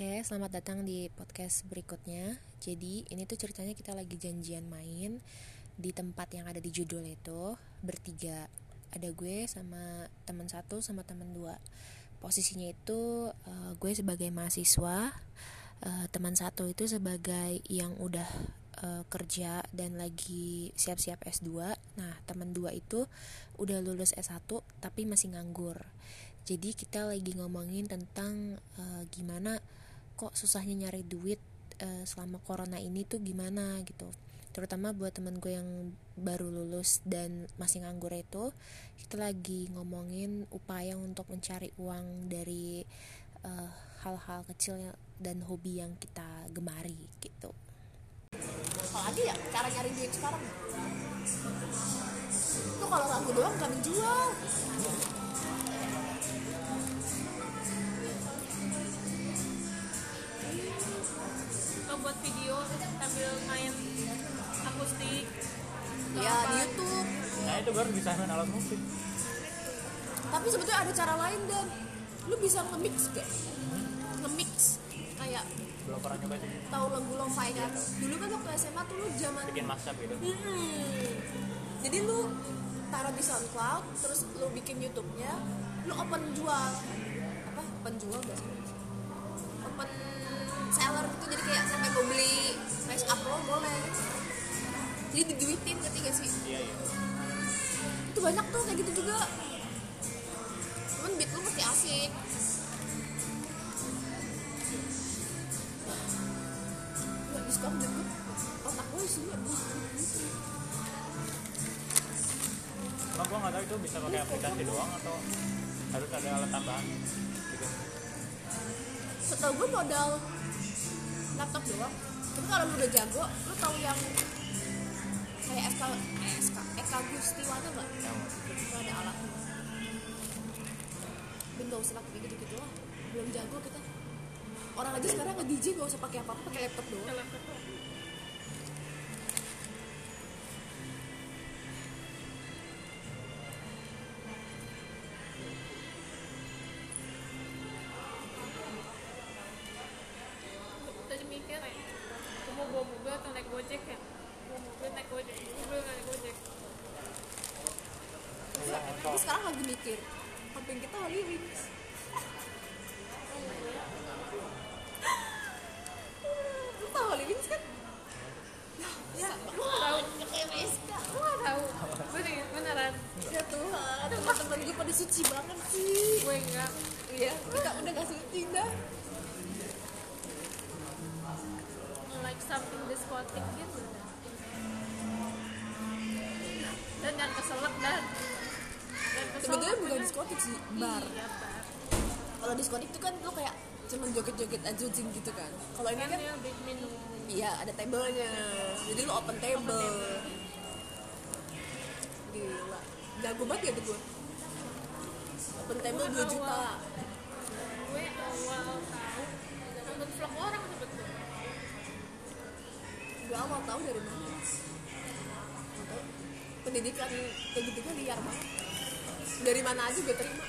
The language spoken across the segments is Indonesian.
Oke, selamat datang di podcast berikutnya. Jadi, ini tuh ceritanya kita lagi janjian main di tempat yang ada di judul itu, bertiga. Ada gue sama teman satu sama teman dua. Posisinya itu gue sebagai mahasiswa, teman satu itu sebagai yang udah kerja dan lagi siap-siap S2. Nah, teman dua itu udah lulus S1 tapi masih nganggur. Jadi kita lagi ngomongin tentang gimana kok susahnya nyari duit selama corona ini tuh gimana gitu, terutama buat temen gue yang baru lulus dan masih nganggur itu. Kita lagi ngomongin upaya untuk mencari uang dari hal-hal kecil dan hobi yang kita gemari gitu. Apalagi ya cara nyari duit sekarang itu kalau laku doang kami jual. Buat video sambil main akustik ya di YouTube. Nah itu baru bisa main alat musik. Tapi sebetulnya ada cara lain, dan lu bisa nge-mix kayak belum pernah nyoba sih. Tahu lagu lo-fi kan? Dulu kan waktu SMA tuh lu zaman bikin mashup gitu. Jadi lu taruh di SoundCloud, terus lu bikin YouTube-nya, lu open seller gitu. Jadi kayak sampai gue beli mashup lo boleh, jadi diduitin ketiga sih. Iya. Itu banyak tuh kayak gitu juga, cuman beat lo mesti asik. Gak bisa kamu dengar otak gue isinya kalau gue gak tahu itu bisa pakai aplikasi doang atau harus ada alat tambahan gitu. Setahu gue modal laptop doang, tapi kalau lu udah jago, lu tahu yang kayak Eka Gustiwana nggak? Nggak ada alatnya. Tapi nggak usah pakai gitu-gitu lah, belum jago kita. Orang aja sekarang nge DJ nggak usah pakai apa-apa, pakai laptop doang. Sekarang lagi mikir, samping kita holiwin. Lu tau holiwin kan? Ya, aku gak tau. Beneran. Ya Tuhan, temen-temen gue pada suci banget sih. Gue enggak. Iya, kita udah gak suci dah. Like something despotic gitu. Dan jangan keselak dan sebetulnya bukan diskotik sih, bar. Kalau diskotik itu kan lo kayak cuma joget-joget aja gitu kan. Kalau ini kan iya ada tablenya, jadi lo open table. Gila, jago banget ya gue. Open table 2 juta. Gue awal tahu nonton vlog orang sebetulnya. Gue awal tahu dari mana? Pendidikan kayak gitu kan liar banget. Dari mana aja gue terima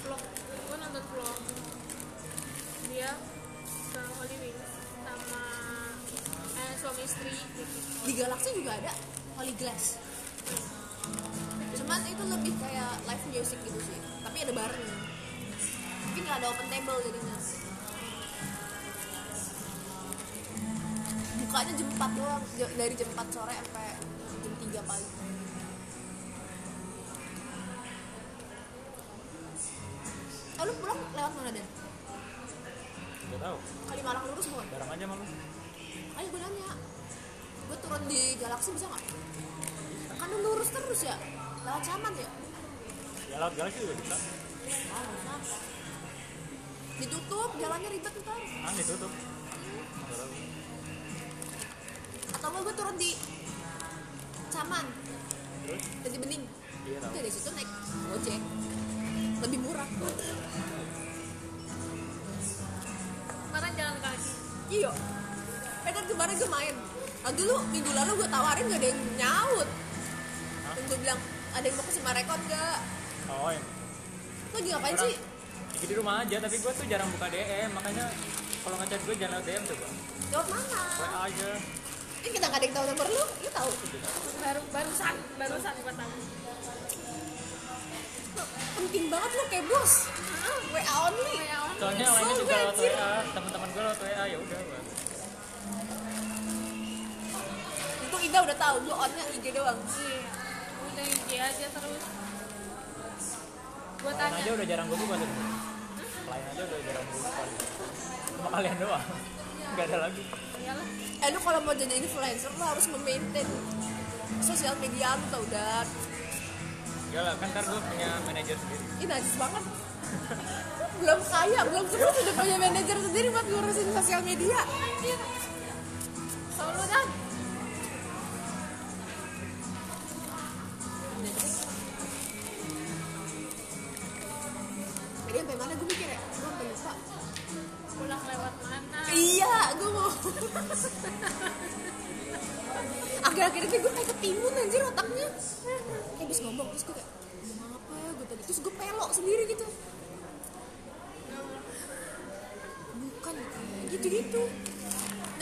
vlog, gue nonton vlog dia ke Hollywood sama suami istri gitu. Di Galaxy juga ada Holy Glass, cuman itu lebih kayak live music gitu sih, tapi ada barnya, tapi nggak ada open table jadinya. Bukanya jam 4 doang, dari jam 4 sore sampai jam 3 pagi. Lu pulang lewat mana deh? Gak tau. Kalimalang lurus bukan? Barang aja malu. Ayo gue nanya, gue turun di Galaxy bisa gak? Kan lu lurus terus ya? Lewat Caman ya? Ya lewat Galaxy juga bisa. Ah bisa. Ditutup, jalannya ribet ntar. Ah ditutup. Atau gak gue turun di Caman? Terus? Dari Bening? Iya tau. Oke disitu naik Gojek lebih murah. Kemarin jalan kaki. Iya. Kan kemarin gue main. Aduh lu minggu lalu gue tawarin gak ada yang nyaut. Terus gue bilang ada yang mau ke Semarang enggak? Oh. Lu lagi ngapain sih? lagi di rumah aja, tapi gue tuh jarang buka DM, makanya kalau ngechat gue jangan lewat DM tuh bang. Jawab mana? WA aja. Ini kita nggak ada yang tahu nomor lu, lu tahu? Barusan gue tahu. Penting banget lu kayak bos. WA only. Soalnya lainnya juga lewat WA, teman-teman gue lewat WA ya udah bang. Itu Ida udah tahu, lu onnya IG doang. Iya, udah IG aja terus. Gua tanya aja udah jarang gue buka tuh. Lain aja udah jarang gue buka. Cuma kalian doang. Enggak ada lagi. Iyalah. Lu kalau mau jadi influencer lu harus memaintain sosial media lu tau udah. Iyalah, kan ntar gue punya manajer sendiri. Ih, najis banget. Belum kaya, belum terus udah punya manajer sendiri buat ngurusin sosial media. Sama lu kan? Sampai mana gue mikir ya? Gue sampai lupa pulang lewat mana? Iya, gue mau akhir-akhir ini gue kayak ketimun anjir otaknya. Kayak abis ngomong, terus gue kayak ngomong apa ya gue tadi? Terus gue pelok sendiri gitu. Bukan, gitu-gitu.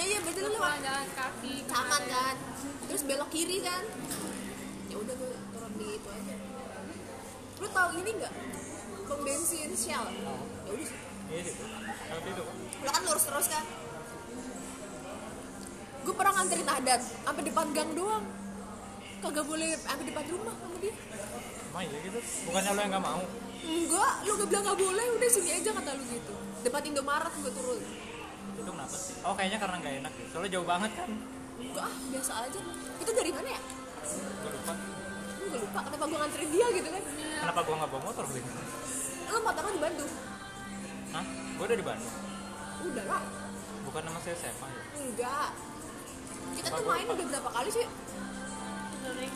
Nah iya, berarti lu lewat jalan kaki taman kan? Terus belok kiri kan? Ya udah gue turun di itu aja. Lu tau ini gak? Pom bensin Shell. Ya udah. Iya sih. Kalau itu. Lo kan lurus terus kan? Gue pernah nganterin Adan sampai depan gang doang. Kagak boleh sampai depan rumah sama dia. Main ya gitu. Bukannya lo yang enggak mau? Enggak, lo enggak bilang enggak boleh, udah sini aja kata lo gitu. Depan Indomaret gue turun. Itu kenapa sih? Oh, kayaknya karena enggak enak deh. Soalnya jauh banget kan. Enggak, biasa aja. Itu dari mana ya? Gue lupa kenapa gue nganterin dia gitu kan. Kenapa gue enggak bawa motor gue? Lo motor lo di Bandung? Hah? Gue udah di Bandung? Udah lah. Bukan nama saya SMA ya? Enggak. Kita tuh main udah berapa kali sih? Udah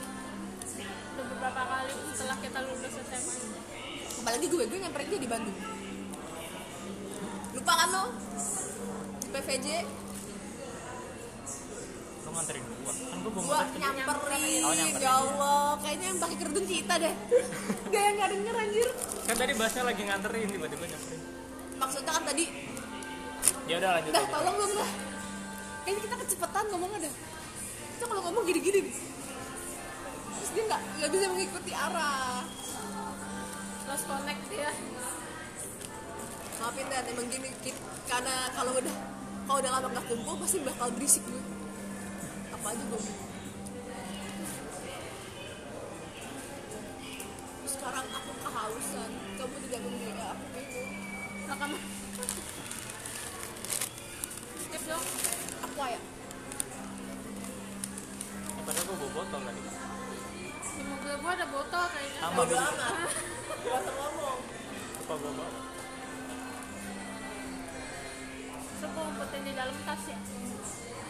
beberapa kali setelah kita lulus SMA. Apalagi gue nyamperin dia di Bandung. Lupa kan lo? Di PVJ? Lo nganterin gue? Kan gue bawa motor nyamperin. Ya Allah, kayaknya yang pakai kerudung kita deh. Gaya gak denger anjir. Kan tadi bahasnya lagi nganterin, tiba-tiba nyamperin. Maksudnya kan tadi ya udah lanjut. Dah, tolong belum lah. Kayaknya kita kecepatan ngomongnya dah. Kita kalau ngomong gini-gini terus dia gak bisa mengikuti arah. Lost connect dia. Maafin deh, emang gini karena kalau udah lama gak kumpul pasti bakal berisik gue. Apa aja gue. Sekarang aku kehausan, kamu tidak memberikan aku bingung. Makamu skip dong. Aku ya padahal gue bawa botol lagi. Di mobil gue ada botol kayaknya. Bodo amat. Gua ngomong apa gue bawa? Terus gue ngumpetin di dalam tas ya?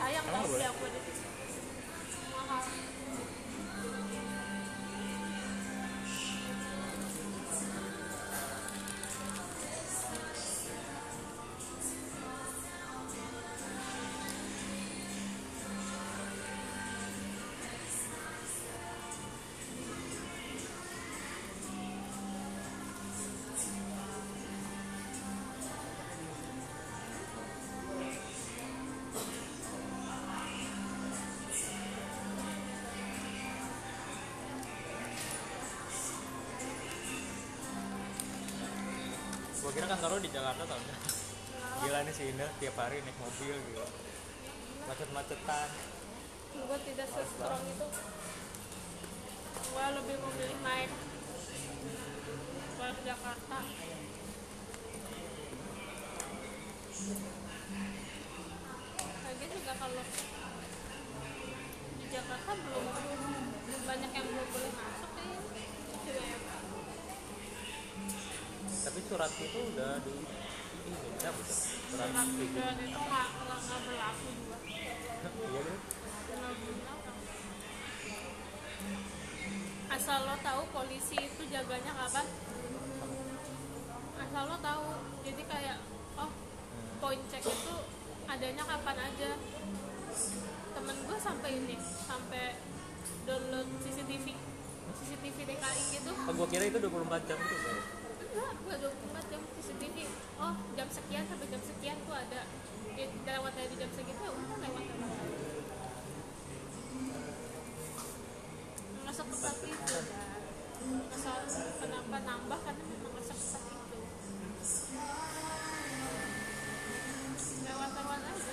Sayang tas ya aku di sini. Mahal. Gua kira kantor lo di Jakarta tau gak? Gila nih si Indah tiap hari naik mobil gitu. Macet-macetan. Gua tidak se-strong itu. Gua lebih memilih naik. Gua ke Jakarta. Lagi juga kalau di Jakarta belum banyak yang boleh masuk kayaknya. Tapi surat itu udah di Indonesia betul. Surat itu nggak berlaku juga. Iya deh. Asal lo tahu polisi itu jaganya kapan? Asal lo tahu, jadi kayak poin cek itu adanya kapan aja. Temen gue sampai download CCTV DKI gitu. Gue kira itu 24 jam itu. nggak 24 jam CCTV. Oh jam sekian sampai jam sekian tuh ada, lewat dari jam segitu ya udah lewat. Ngerasa ketat itu kan, ngerasa kenapa nambah karena memang ngerasa ketat itu. Lewat-lewat aja.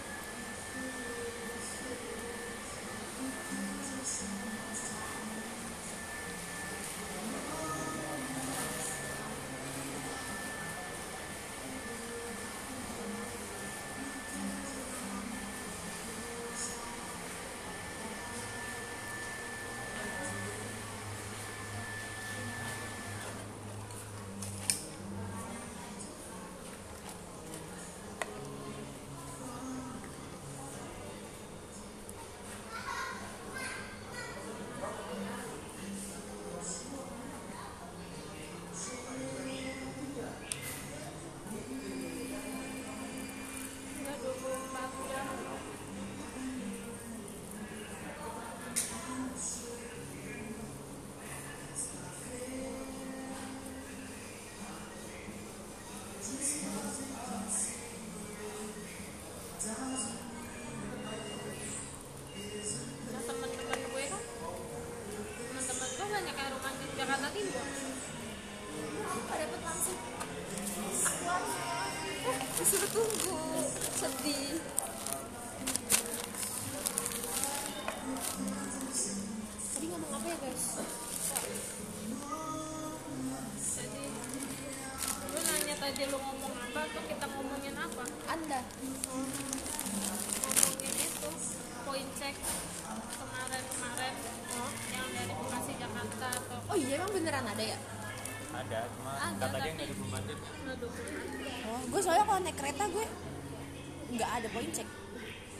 Nggak ada poin cek.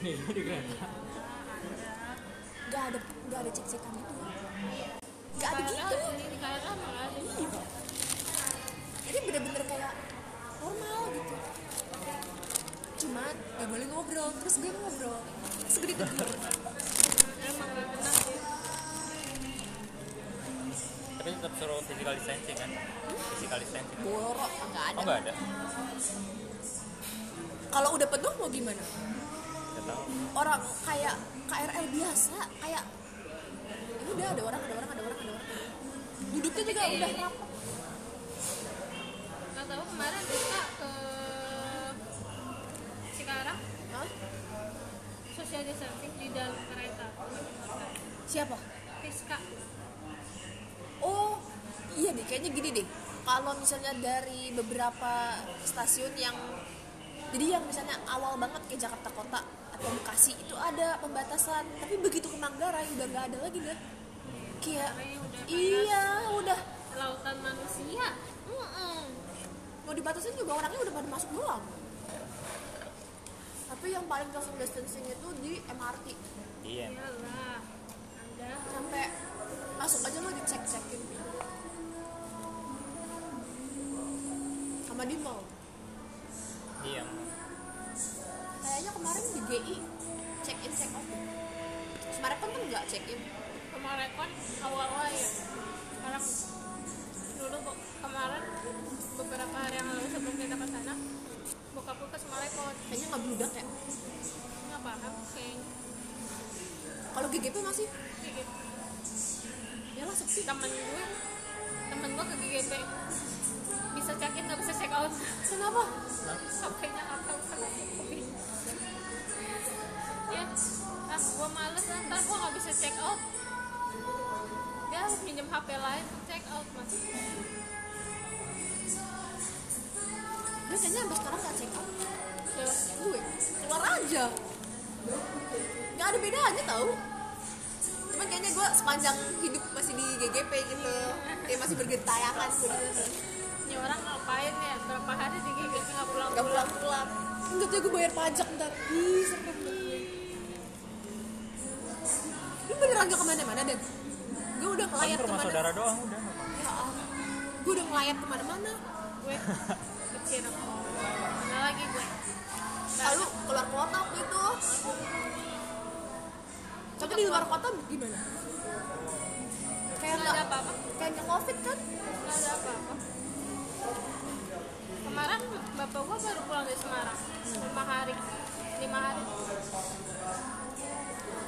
Nih di kereta. Nggak ada cek-cekan gitu. Nggak ada gitu. Jadi bener-bener kayak normal gitu. Cuma nggak boleh ngobrol. Terus gue ngobrol. Segede tegur. Emang nggak benar sih. Tapi tetap suruh physical distancing kan? Physical distancing. Borok nggak ada. Oh nggak ada. Kalau udah penuh mau gimana? Orang kayak KRL biasa, kayak ini udah ada orang. Duduknya juga udah rapat. Nggak tahu kemarin kita ke Cikarang, social distancing di dalam kereta. Siapa? Fiska. Oh, iya deh, kayaknya gini deh. Kalau misalnya dari beberapa stasiun yang jadi yang misalnya awal banget kayak Jakarta Kota atau Bekasi itu ada pembatasan, tapi begitu ke Manggarai udah nggak ada lagi deh. Kayak iya udah lautan manusia. Mau dibatasin juga orangnya udah pada masuk doang. Tapi yang paling social distancing itu di MRT. Iya. Iyalah. Ada sampai masuk aja lo dicek-cekin. Sama di mall. Iya. Kayaknya kemarin di GI check in check out. Kemarin kan enggak check in. Kemarin kan awal-awal ya. Sekarang dulu kemarin beberapa hari yang lalu sebelum kita ke sana bokapku ke Semarang. Kayaknya enggak bludak ya. Enggak paham kayaknya. Kalau GGP masih? GGP. Yalah sepi. Temen gue ke GGP. Bisa check in, gak bisa check out. Kenapa? Sampai-nya gak tau ya, gue males lah, ntar gue gak bisa check out. Dia harus minjem HP lain, check out masih. Biasanya abis sekarang gak check out ya, gue keluar aja. Gak ada bedanya tau. Cuman kayaknya gue sepanjang hidup masih di GGP gitu. Kayak masih bergentayangan gitu. Ini orang ngapain ya? Berapa hari di GGP nggak pulang-pulang? Enggak tuh, gue bayar pajak ntar. Ih, serem banget. Lu beneran gak kemana-mana, Den? Gue udah ngelayat kemana-mana. Rumah saudara doang udah. Ya Allah, gue udah ngelayat kemana-mana. Gue kecil. Mana lagi gue? Lalu keluar kota gitu. Tapi di luar kota gimana? Kayak nggak ada apa-apa. Kayak nggak COVID kan? Nggak ada apa-apa. bapak gua baru pulang dari Semarang 5 hari.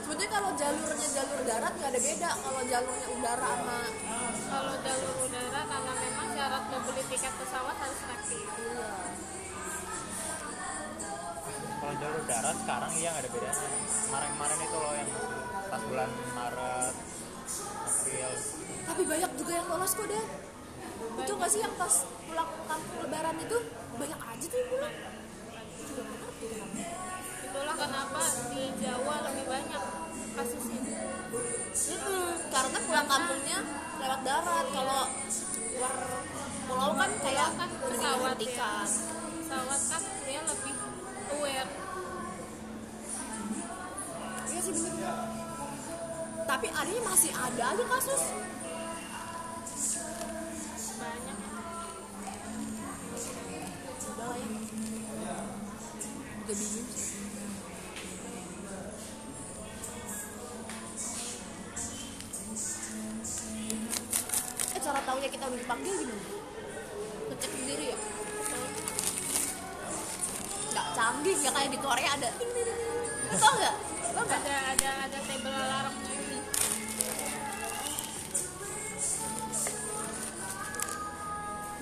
Sebetulnya kalau jalurnya jalur darat nggak ada beda kalau jalurnya udara sama kalau jalur udara karena memang syarat membeli tiket pesawat harus naik. Iya. Kalau jalur darat sekarang iya nggak ada bedanya. Kemarin-kemarin itu loh yang pas bulan Maret, April. Tapi banyak juga yang lolos kok deh. Itu nggak sih yang pas pulang kampung Lebaran itu banyak aja tuh bulan. Itulah kenapa di Jawa lebih banyak kasusnya. Karena pulang kampungnya lewat darat. Kalau luar pulau kan kayak pesawat ya. Pesawat kan dia lebih aware. Iya sih bener. Tapi adanya masih ada aja kasus. Banyak. Udah lah ya. Udah bingung sih. Cara taunya kita udah dipanggil gimana? Ngecek sendiri ya? Gak canggih ya kayak di Korea ada ting-ting-ting. Tau gak? Ada table alarm ini.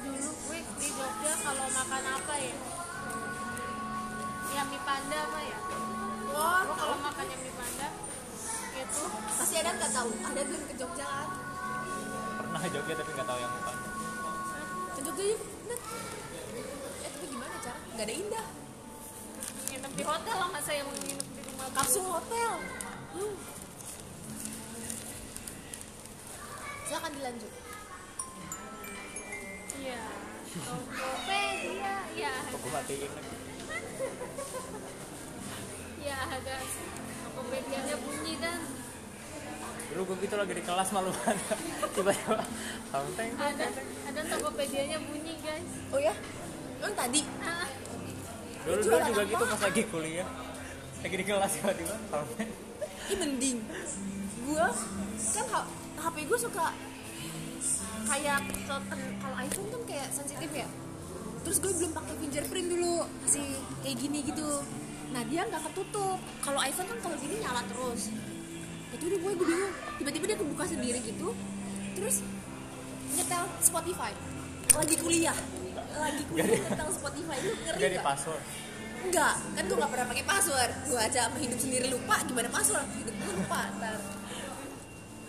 Dulu gue di Jogja kalau makan apa ya? Yami Panda apa ya? Wah, kalau makan Yami Panda itu pasti ada gak tahu. Ada belum ke Jogja kan? Pernah Jogja tapi nggak tahu yang apa. Ke Jogja ya, tapi gimana cara? Nggak ada indah. Nginep di hotel lah nggak saya mau nginep di rumah. Langsung hotel. Silakan dilanjut. Iya. Tokopedia, ya. Aku matiin. Ya ada. Tokopedianya bunyi dan. Dulu gue gitu lagi di kelas malu-maluan tiba-tiba ada Tokopedianya bunyi guys. Oh ya? Lo tadi? Dulu juga apa? Gitu pas lagi kuliah lagi di kelas tiba-tiba ini mending gue kan HP gue suka kayak kalau iPhone kan kayak sensitif ya terus gue belum pakai fingerprint dulu masih kayak gini gitu nah dia gak ketutup kalau iPhone kan kalau gini nyala terus itu udah gue bingung tiba-tiba dia kebuka sendiri gitu terus nyetel Spotify lagi kuliah nyetel Spotify itu ngeri gak? Jadi password? Enggak, kan gue gak pernah pakai password gue aja sama hidup sendiri lupa gimana password hidup gue lupa ntar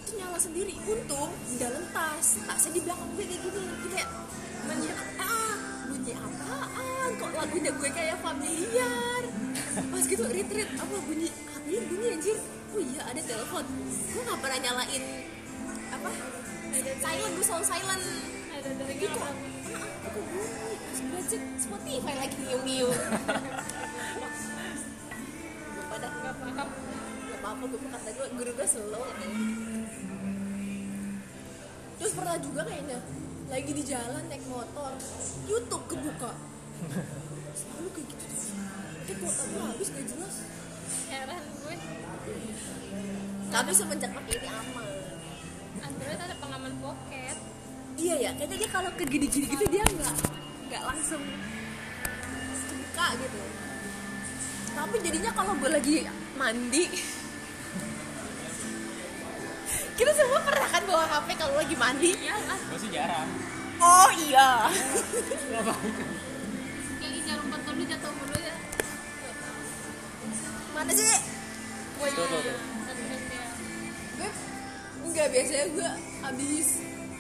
itu nyala sendiri untung di dalam tasnya di belakang gue kayak gini kayak bunyi apaan kok lagunya gue kayak familiar pas gitu retreat apa bunyi apa ini bunyi anjir. Oh iya ada telepon, gue nggak pernah nyalain apa? Silent, gue selalu silent. Jadi kok, aku bunyi, gue cek Spotify lagi nyium. Gue pada nggak paham, gue kata gue guru gue slow. Terus pernah juga kayaknya, lagi di jalan naik motor, YouTube kebuka. Selalu kayak gitu deh, kayak kuota gue habis gak jelas. Heran gue. Tapi semenjak pakai ini aman. Android ada pengaman pocket. Iya ya, kayaknya dia kalau ke gini-gini gitu dia nggak langsung buka gitu. Tapi jadinya kalau gue lagi mandi, kita semua pernah kan bawa HP kalau lagi mandi? Iya lah. Gue sih jarang. Oh iya. Kali jarum pentul lu jatuh mulu ya. Mana sih? Gue enggak biasanya gue habis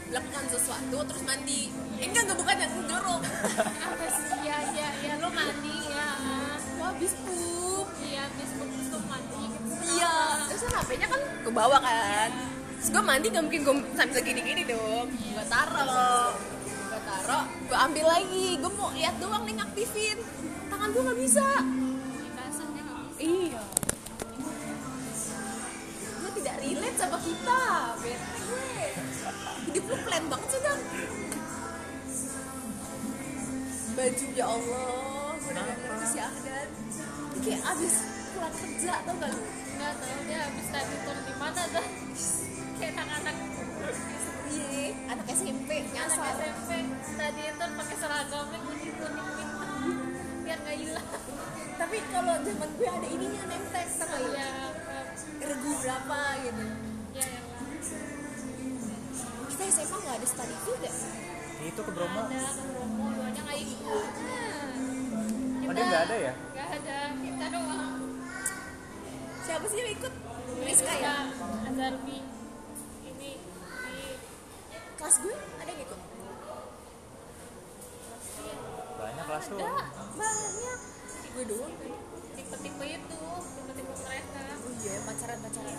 lakukan sesuatu terus mandi. Enggak bukan yang dorong. Apa sih? Ya lo mandi ya. Gue habis pup. Iya habis pup terus lo mandi. Iya. Terus HP-nya kan ke bawah kan. Terus gue mandi nggak mungkin gue sambil gini-gini dong. Gue taruh. Gue ambil lagi. Gue mau lihat doang nih ngaktifin. Tangan gue nggak bisa. Iya. Gue tidak relate sama kita, bete gue. Hidup lu plan banget sih kan. Baju ya Allah, gue udah ngerti si Ahdan. Dia kayak abis pulang kerja tau gak lu? Enggak tau, dia abis tadi tur di mana dah? Kayak anak-anak SMP nyasar. Anak SMP tadi tur pakai seragamnya kuning-kuning. biar nggak hilang. Tapi kalau zaman gue ada ininya name tag sama ya regu berapa gitu. Ya ya. Kita SMA nggak ada study tour deh. Itu ke Bromo. Ada ke Bromo, doanya nggak ikut. Oh dia nggak ada ya? Nggak ada, kita doang. Siapa sih yang ikut? Rizka ya? Azarbi. Ini di kelas gue ada yang ikut. Banyak kelas tuh. Banyak. Gue doang. Tipe-tipe itu, tipe-tipe mereka. Oh iya, pacaran-pacaran.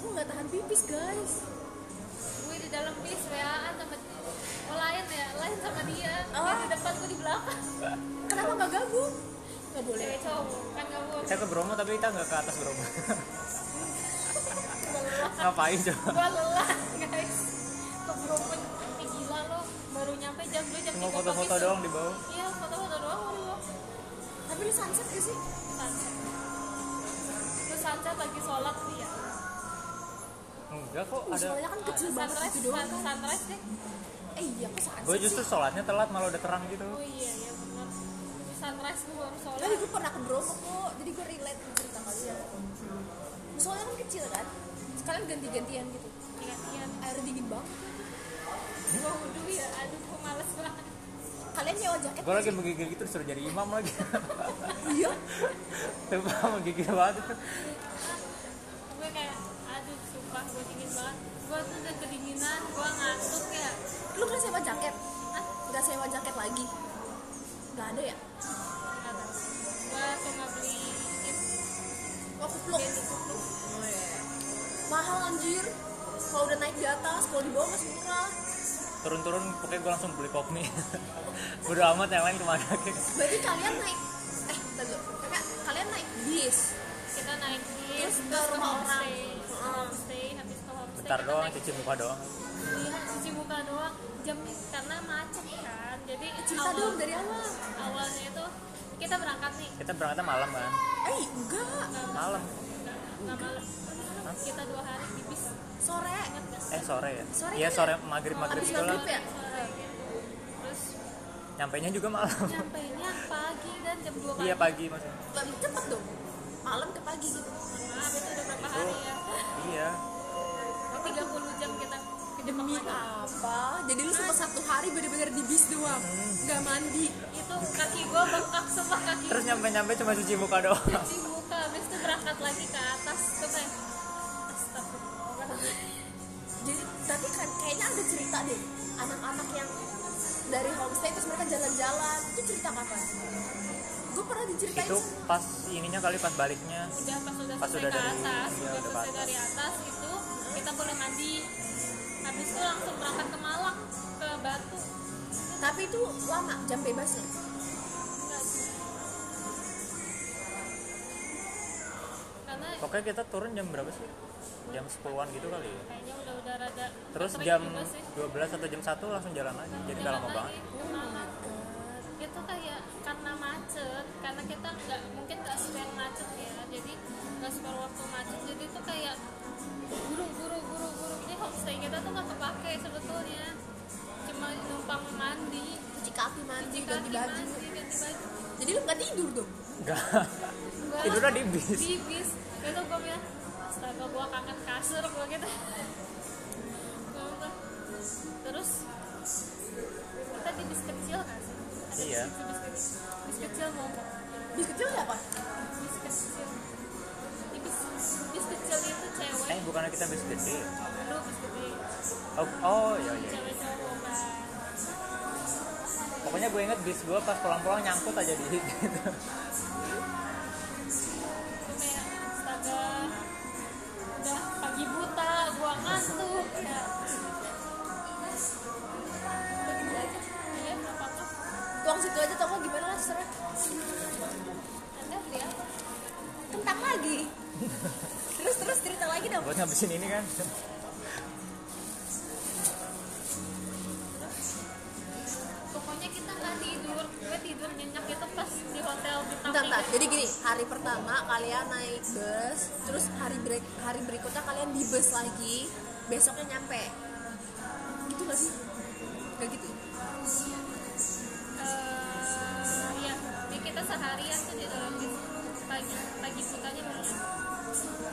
Aku nggak tahan pipis guys. Gue di dalam bis WA-an sama lain sama dia. Oh. Dia di depan, gue di belakang. Kenapa nggak gabung? Nggak boleh. Cewek cowok kan gabung. Kita ke Bromo tapi kita nggak ke atas Bromo. Ngapain coba? Gue lelah guys. Ke Bromo ini gila loh. Baru nyampe jam 2 mau foto-foto doang di bawah. Iya foto-foto doang di bawah. Tapi lu sunset gak sih? Sunset. Lu sunset lagi sholat sih ya? Enggak kok ada. Soalnya kan kecil banget itu doang. Sunrise deh. Iya kok sunset. Gue justru sholatnya telat malah udah terang gitu. Oh iya iya benar. Sunrise gue baru sholat. Jadi gue pernah ke Bromo kok. Jadi gue relate cerita kalian. Soalnya kan kecil kan. Sekalian ganti-gantian gitu. Gantian. Air dingin banget. Gua wudu ya, aduh gua males banget. Kalian nyewa jaket? Gua lagi menggigil gitu disuruh jadi imam lagi. Iya. Sumpah menggigil banget. Gue kayak aduh sumpah gua dingin banget. Gua tuh udah kedinginan, gua ngantuk ya. Lu gak sewa jaket? Hah? Gak sewa jaket lagi? Gak ada ya? Gak ada. Gua cuma beli kupluk. Oh iya. Mahal anjir. Kalau udah naik di atas, kalau di bawah masih murah. Turun-turun pokoknya gue langsung beli pop mie. Bodo amat yang lain kemana gitu. Berarti kalian naik kalian naik bis. Kita naik bis terus ke rumah orang. Homestay, habis ke homestay. Bentar doang, cuci muka doang. Iya, cuci muka doang. Jam karena macet kan. Jadi cerita dong dari awal. Awalnya itu kita berangkat nih. Kita berangkatnya malam kan? Enggak. Malam. Enggak malam. Kita 2 hari di bis. Sore. Sore ya? Iya sore maghrib gitu lah. Ya? Terus nyampainya juga malam. Nyampainya pagi dan jam 2 pagi. Iya pagi maksudnya. Lebih cepet dong. Malam ke pagi gitu. Nah, itu udah berapa hari ya? Iya. 30 jam kita ke Jepang lagi. Apa? Jadi lu cuma 1 hari bener-bener di bis doang. Enggak mandi. Itu kaki gua bengkak semua kaki. Terus nyampe cuma cuci muka doang. Cuci muka, habis itu berangkat lagi ke atas tuh kan. Jadi tapi kan kayaknya ada cerita deh anak-anak yang dari homestay terus mereka jalan-jalan itu cerita kapan? Gue pernah diceritain itu pas ininya kali pas baliknya. Udah pas udah dari atas, dari atas itu kita boleh mandi. Habis itu langsung berangkat ke Malang ke Batu. Tapi itu lama jam bebasnya. Pokoknya kita turun jam berapa sih? Jam 10-an gitu kali ya? Kayaknya udah rada. Terus jam 12 atau jam 1 langsung jalan lagi. Jadi gak lama banget. Itu kayak karena macet. Karena kita mungkin gak spare macet ya. Jadi gak spare waktu macet. Jadi itu kayak buru-buru. Jadi homestay kita tuh gak kepake sebetulnya. Cuma numpang mandi. Cuci kaki mandi, ganti baju. Jadi lu gak tidur dong? Enggak. Tidurnya di bis. Di bis. Itu gue bilang astaga gue kangen kasur gue gitu. Terus kita di bis kecil kan? Iya. Bis kecil mau. Bis kecil siapa? Bis kecil itu cewek. Bukannya kita bis gede? Lu bis gede. Oh iya. Cewek cowok kan. Pokoknya gue inget bis gue pas pulang-pulang nyangkut aja di gitu. Udah pagi buta, gua ngantuk ya. Tuang situ aja toko gimana lah serah. Anda beli apa? Kentang lagi. Terus cerita lagi dong. Buat ngabisin ini kan. Pokoknya kita nggak tidur, gue tidur nyenyak itu pas di hotel bintang. Bentar. Jadi gini, hari pertama kalian naik bus, terus hari berikutnya kalian di bus lagi, besoknya nyampe. Gitu nggak sih? Gak gitu? Ya. seharian tuh di dalam bis, pagi butanya berapa?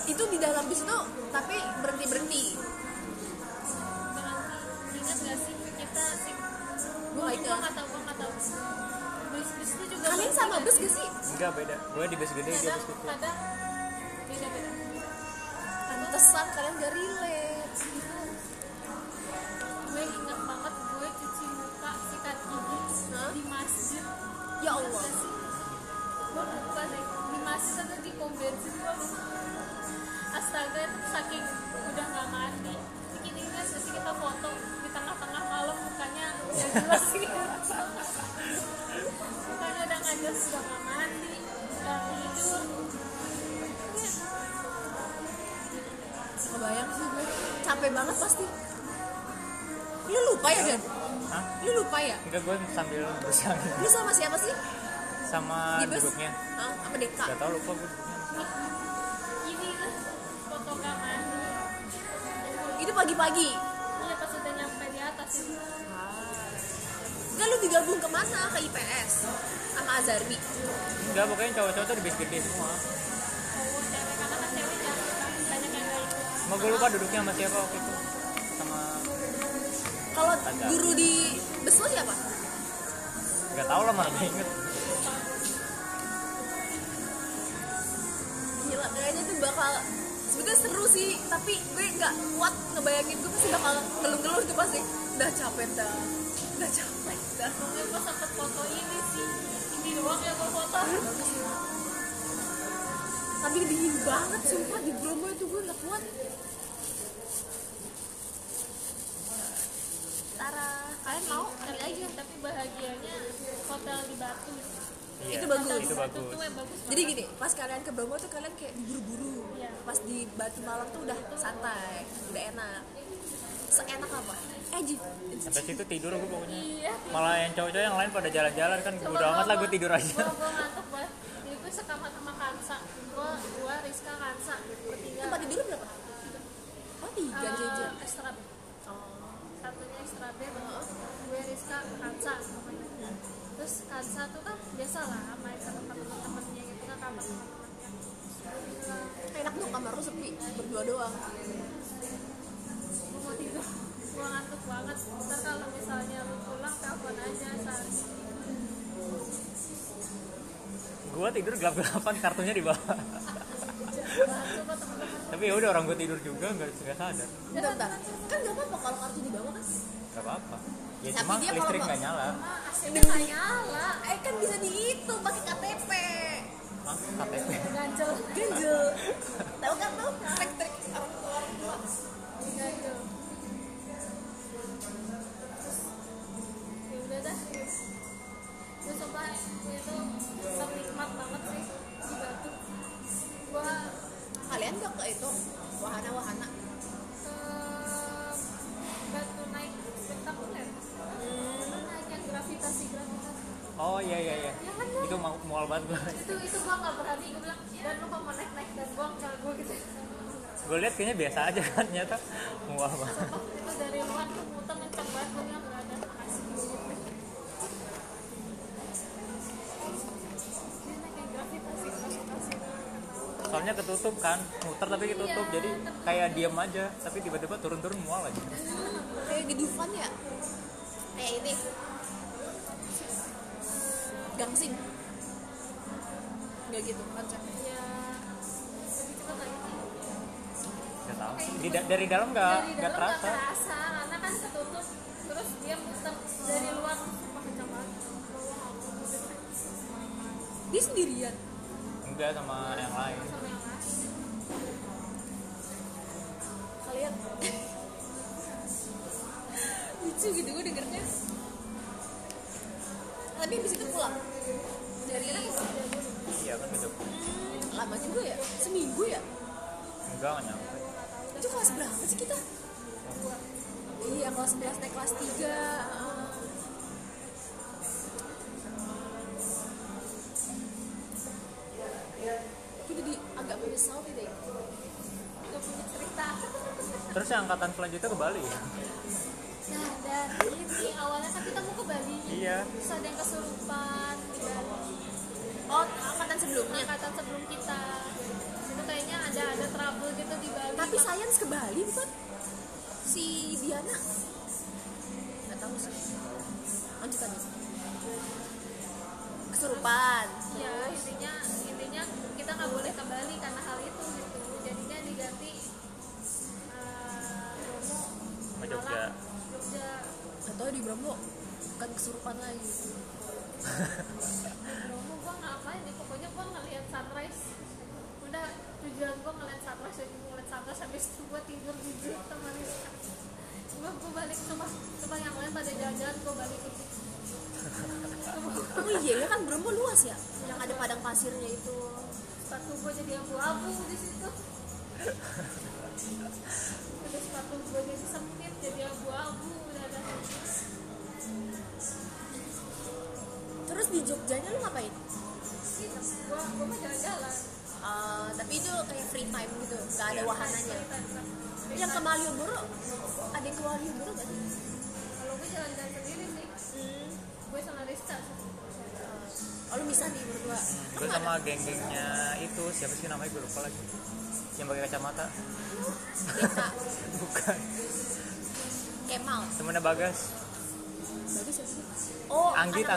Itu di dalam bis tuh, tapi berhenti. Ingat nggak sih kita sih? Gue nggak tahu. Bis tuh juga. Kalian sama bus gak sih? Enggak, beda. Gue di bus gede, dia bus kecil. Beda. Pantesan kalian gak relate. Gue ingat banget gue cuci muka, sikat gigi di masjid. Ya Allah. Gue lupa deh, di masjid atau di pom bensin. Astaga, saking udah gak mandi. Bikin ingat sih kita foto di tengah-tengah malam, mukanya udah jelas sih. Mukanya udah gak jelas, udah gak mandi, udah tidur. Kebayang sih gue, capek banget pasti. Lu lupa ya, Gan? Hah? Lu lupa ya? Enggak, gue sambil berusaha. Lu sama siapa sih? Sama duduknya. Hah? Sama Deka? Gak tau, lupa gue duduknya. Ini lah, foto kamar. Itu pagi-pagi? Iya, pas udah nyampe di atas itu. Enggak, lu digabung kemana? Ke IPS? Sama Azarbi? Enggak, pokoknya cowok-cowok tuh di base gede semua. Mau gue lupa duduknya sama siapa waktu itu. Sama kalau guru di bus lo siapa? Enggak tahu lah, malah inget. Gila, kayaknya itu bakal sebetulnya seru sih, tapi gue enggak kuat ngebayangin. Gue pasti bakal ngeluh-ngeluh itu pasti. Udah capek dah. Mungkin gue sempet foto ini sih. Ini doang yang gue foto. Tapi dingin banget, sumpah di Bromo itu gue gak kuat. Tara, kalian mau kali aja, tapi bahagianya hotel di Batu. Yeah. Itu bagus. Itu bagus. Jadi gini, pas kalian ke Bromo tuh kalian kayak buru-buru. Yeah. Pas di Batu Malang tuh udah santai, udah enak. Seenak apa? Sampai situ tidur gue pokoknya. Iya. Malah yang cowok-cowok yang lain pada jalan-jalan kan, gue udah amat lah, gue tidur aja. Gue ngantuk banget. Jadi gue sekamar sama Kansa. Gue Rizka, Kansa. Bertiga. Tempat tidur berapa? 3. Oh, 3 aja. Extra B. Oh. Satunya extra B. Gue Rizka, Kansa. Terus Kansa tuh kan biasa lah main sama teman-temannya gitu kan, kamar teman-temannya. Enak tuh kamar lu sepi, berdua doang. Mau tidur, gue ngantuk banget. Ntar kalau misalnya lu pulang, telepon aja saat. Gue tidur gelap-gelapan, kartunya di bawah. Tapi ya udah, orang gue tidur juga nggak sadar. Bentar, kan nggak apa-apa kalau kartu di bawah kan? Nggak apa-apa. Ya cuma listrik nggak nyala. Listrik nggak nyala, kan bisa dihitung pakai KTP. Ah, KTP? Ganjel. Tahu kan tuh? Trik-trik orang tua. Ganjel. Ya udah dah. Gue coba itu senikmat banget sih di Batu. Gua kalian gak ke itu wahana Batu naik spektakuler. Naik yang gravitasi. Oh iya. Ya, kan, itu mual banget gue. Itu gue gak berani, gue bilang dan lu mau naik dan gue nggak, gue gitu. Gue lihat kayaknya biasa aja kan, ternyata mual banget. Itu dari luar tuh muter kencang banget, gue bilang nggak ada. Soalnya ketutup kan, muter tapi ketutup, jadi kayak diam aja, tapi tiba-tiba turun mual aja. Kayak di Dufan ya, kayak ini gangsing nggak gitu kan? Ya nggak tahu sih, dari dalam nggak terasa karena kan ketutup, terus dia muter dari luar pakai camar. Dia sendirian? Enggak, sama yang lain. Kalian lucu gitu gue dengernya. Tapi abis itu pulang dari iya kan gitu. Lama juga ya, seminggu ya? Enggak nyampe. Itu kelas berapa sih kita? Iya, kelas 11 naik kelas 3. Terus yang angkatan selanjutnya ke Bali ya? Nah, dari ini awalnya kan kita mau ke Bali. Iya. Terus ada yang kesurupan di Bali. Oh, angkatan sebelumnya. Angkatan sebelum kita. Itu kayaknya ada trouble gitu di Bali. Tapi Science ke Bali bukan? Si Diana. Enggak tahu sih. Lanjut aja. Kesurupan. Ya, intinya kita enggak boleh ke Bali karena hal itu gitu. Jadinya diganti Bromo. Jogja. Atau di Bromo bukan kesurupan lagi. Bromo gua ngapain nih? Pokoknya gua ngelihat sunrise. Udah tujuan gua ngelihat sunrise habis itu gua tidur di jeep teman Rizka. Gua balik coba yang lain pada jalan-jalan gua balik ke jeep. Oh iya kan Bromo luas ya? Yang ada padang pasirnya itu. Sepatu gua jadi abu-abu di situ. Terus sepatu gua jadi sempit, jadi abu-abu udah ada. Terus di Jogjanya lu ngapain? Gua mah jalan-jalan. Tapi itu kayak free time gitu, nggak ada wahananya. Yang ke Malioboro, ada yang ke Malioboro nggak sih? Kalau gue jalan-jalan sendiri sih. Gue sama Rizka. Lu bisa di berdua? Gue sama geng-gengnya itu, siapa sih namanya gue lupa lagi. Yang pakai kacamata. Kita. Bukan. Kemal. Temennya Bagas ya sih? Oh, Anggit.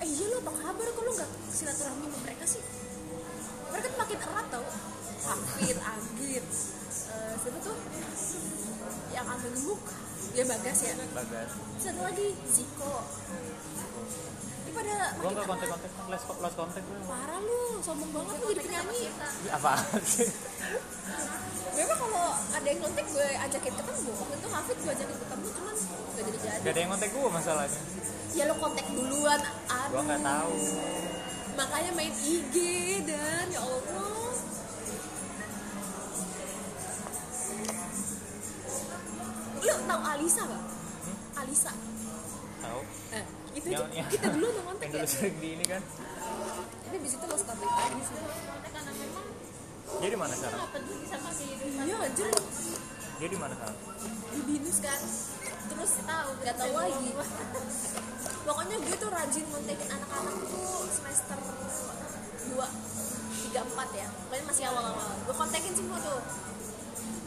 Iya lo apa kabar kok lo gak silaturahmi sama mereka sih? Mereka tuh makin erat tau. Hafir, Anggit. Siapa tuh? Yang agak gemuk. Ya Bagas. Satu lagi, Ziko. Ini pada gue gak kontak-kontak, lost kontak gue. Parah lo, sombong banget lo jadi penyanyi. Apaan sih? Memang kalau ada yang kontak gue ajakin ketemu. Itu Hafid gue ajakin ketemu cuman gak jadi. Gak ada yang kontak gue masalahnya. Ya lo kontak duluan. Aduh, gue gak tahu. Makanya main IG dan ya Allah. Lo tau Alisa gak? Alisa tau? Itu aja, ya. Kita dulu udah kontak ya? Yang dulu sering di ini kan? Ini disitu lo suka kontak lagi sih. Karena memang dia di mana sekarang? Iya anjir. Dia di mana sekarang? Di Binus kan. Terus nggak tahu lagi. Pokoknya gue tuh rajin ngontekin anak-anak tuh semester 2, 3, 4 ya. Pokoknya masih awal-awal. Gue kontekin semua tuh.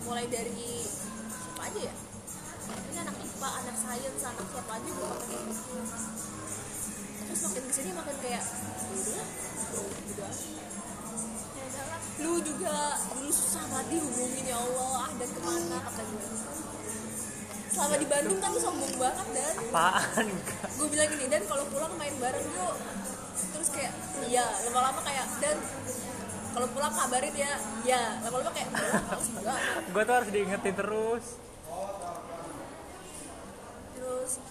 Mulai dari siapa aja ya? Ini anak IPA, anak Sains, anak siapa aja gue kontekin. Terus makin kesini makin kayak udah. Lu juga dulu susah banget dihubungin ya Allah, dan kemana kata gue selama di Bandung kan lu sombong banget dan apaan gue bilang gini, dan kalau pulang main bareng yuk, terus kayak iya lama-lama kayak dan kalau pulang kabarin ya, iya lama-lama kayak harus juga gue tuh harus diingetin terus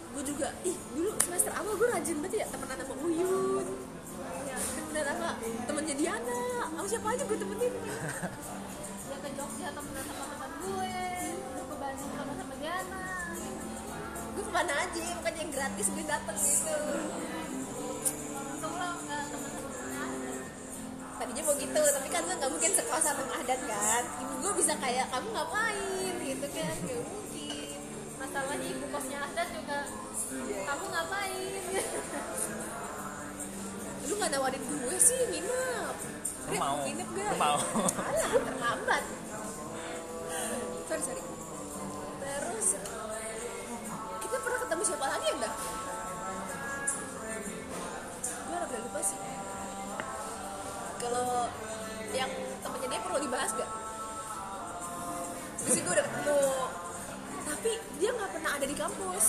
gue juga dulu semester awal gue rajin banget ya temenan sama Uyun temennya Diana, aku siapa aja gue temenin. Dia ke Jogja temenan sama teman gue, gue ke Bandung sama Diana. Gue kemana aja, bukan yang gratis gue dateng gitu. Untung lo nggak temen-temennya. Tadinya mau gitu, tapi kan gue nggak mungkin sekolah sama adat kan. Ibu gue bisa kayak kamu ngapain gitu kan, nggak mungkin. Masalahnya ibu kosnya adat juga, kamu ngapain? Lu gak nawarin gue sih nginep. Nginep gak? Mau. Alah, terlambat. Sorry. Terus kita pernah ketemu siapa lagi ya mbak? Gue agak lupa sih. Kalau yang temennya dia perlu dibahas gak? Terus gue udah ketemu. Tapi dia gak pernah ada di kampus.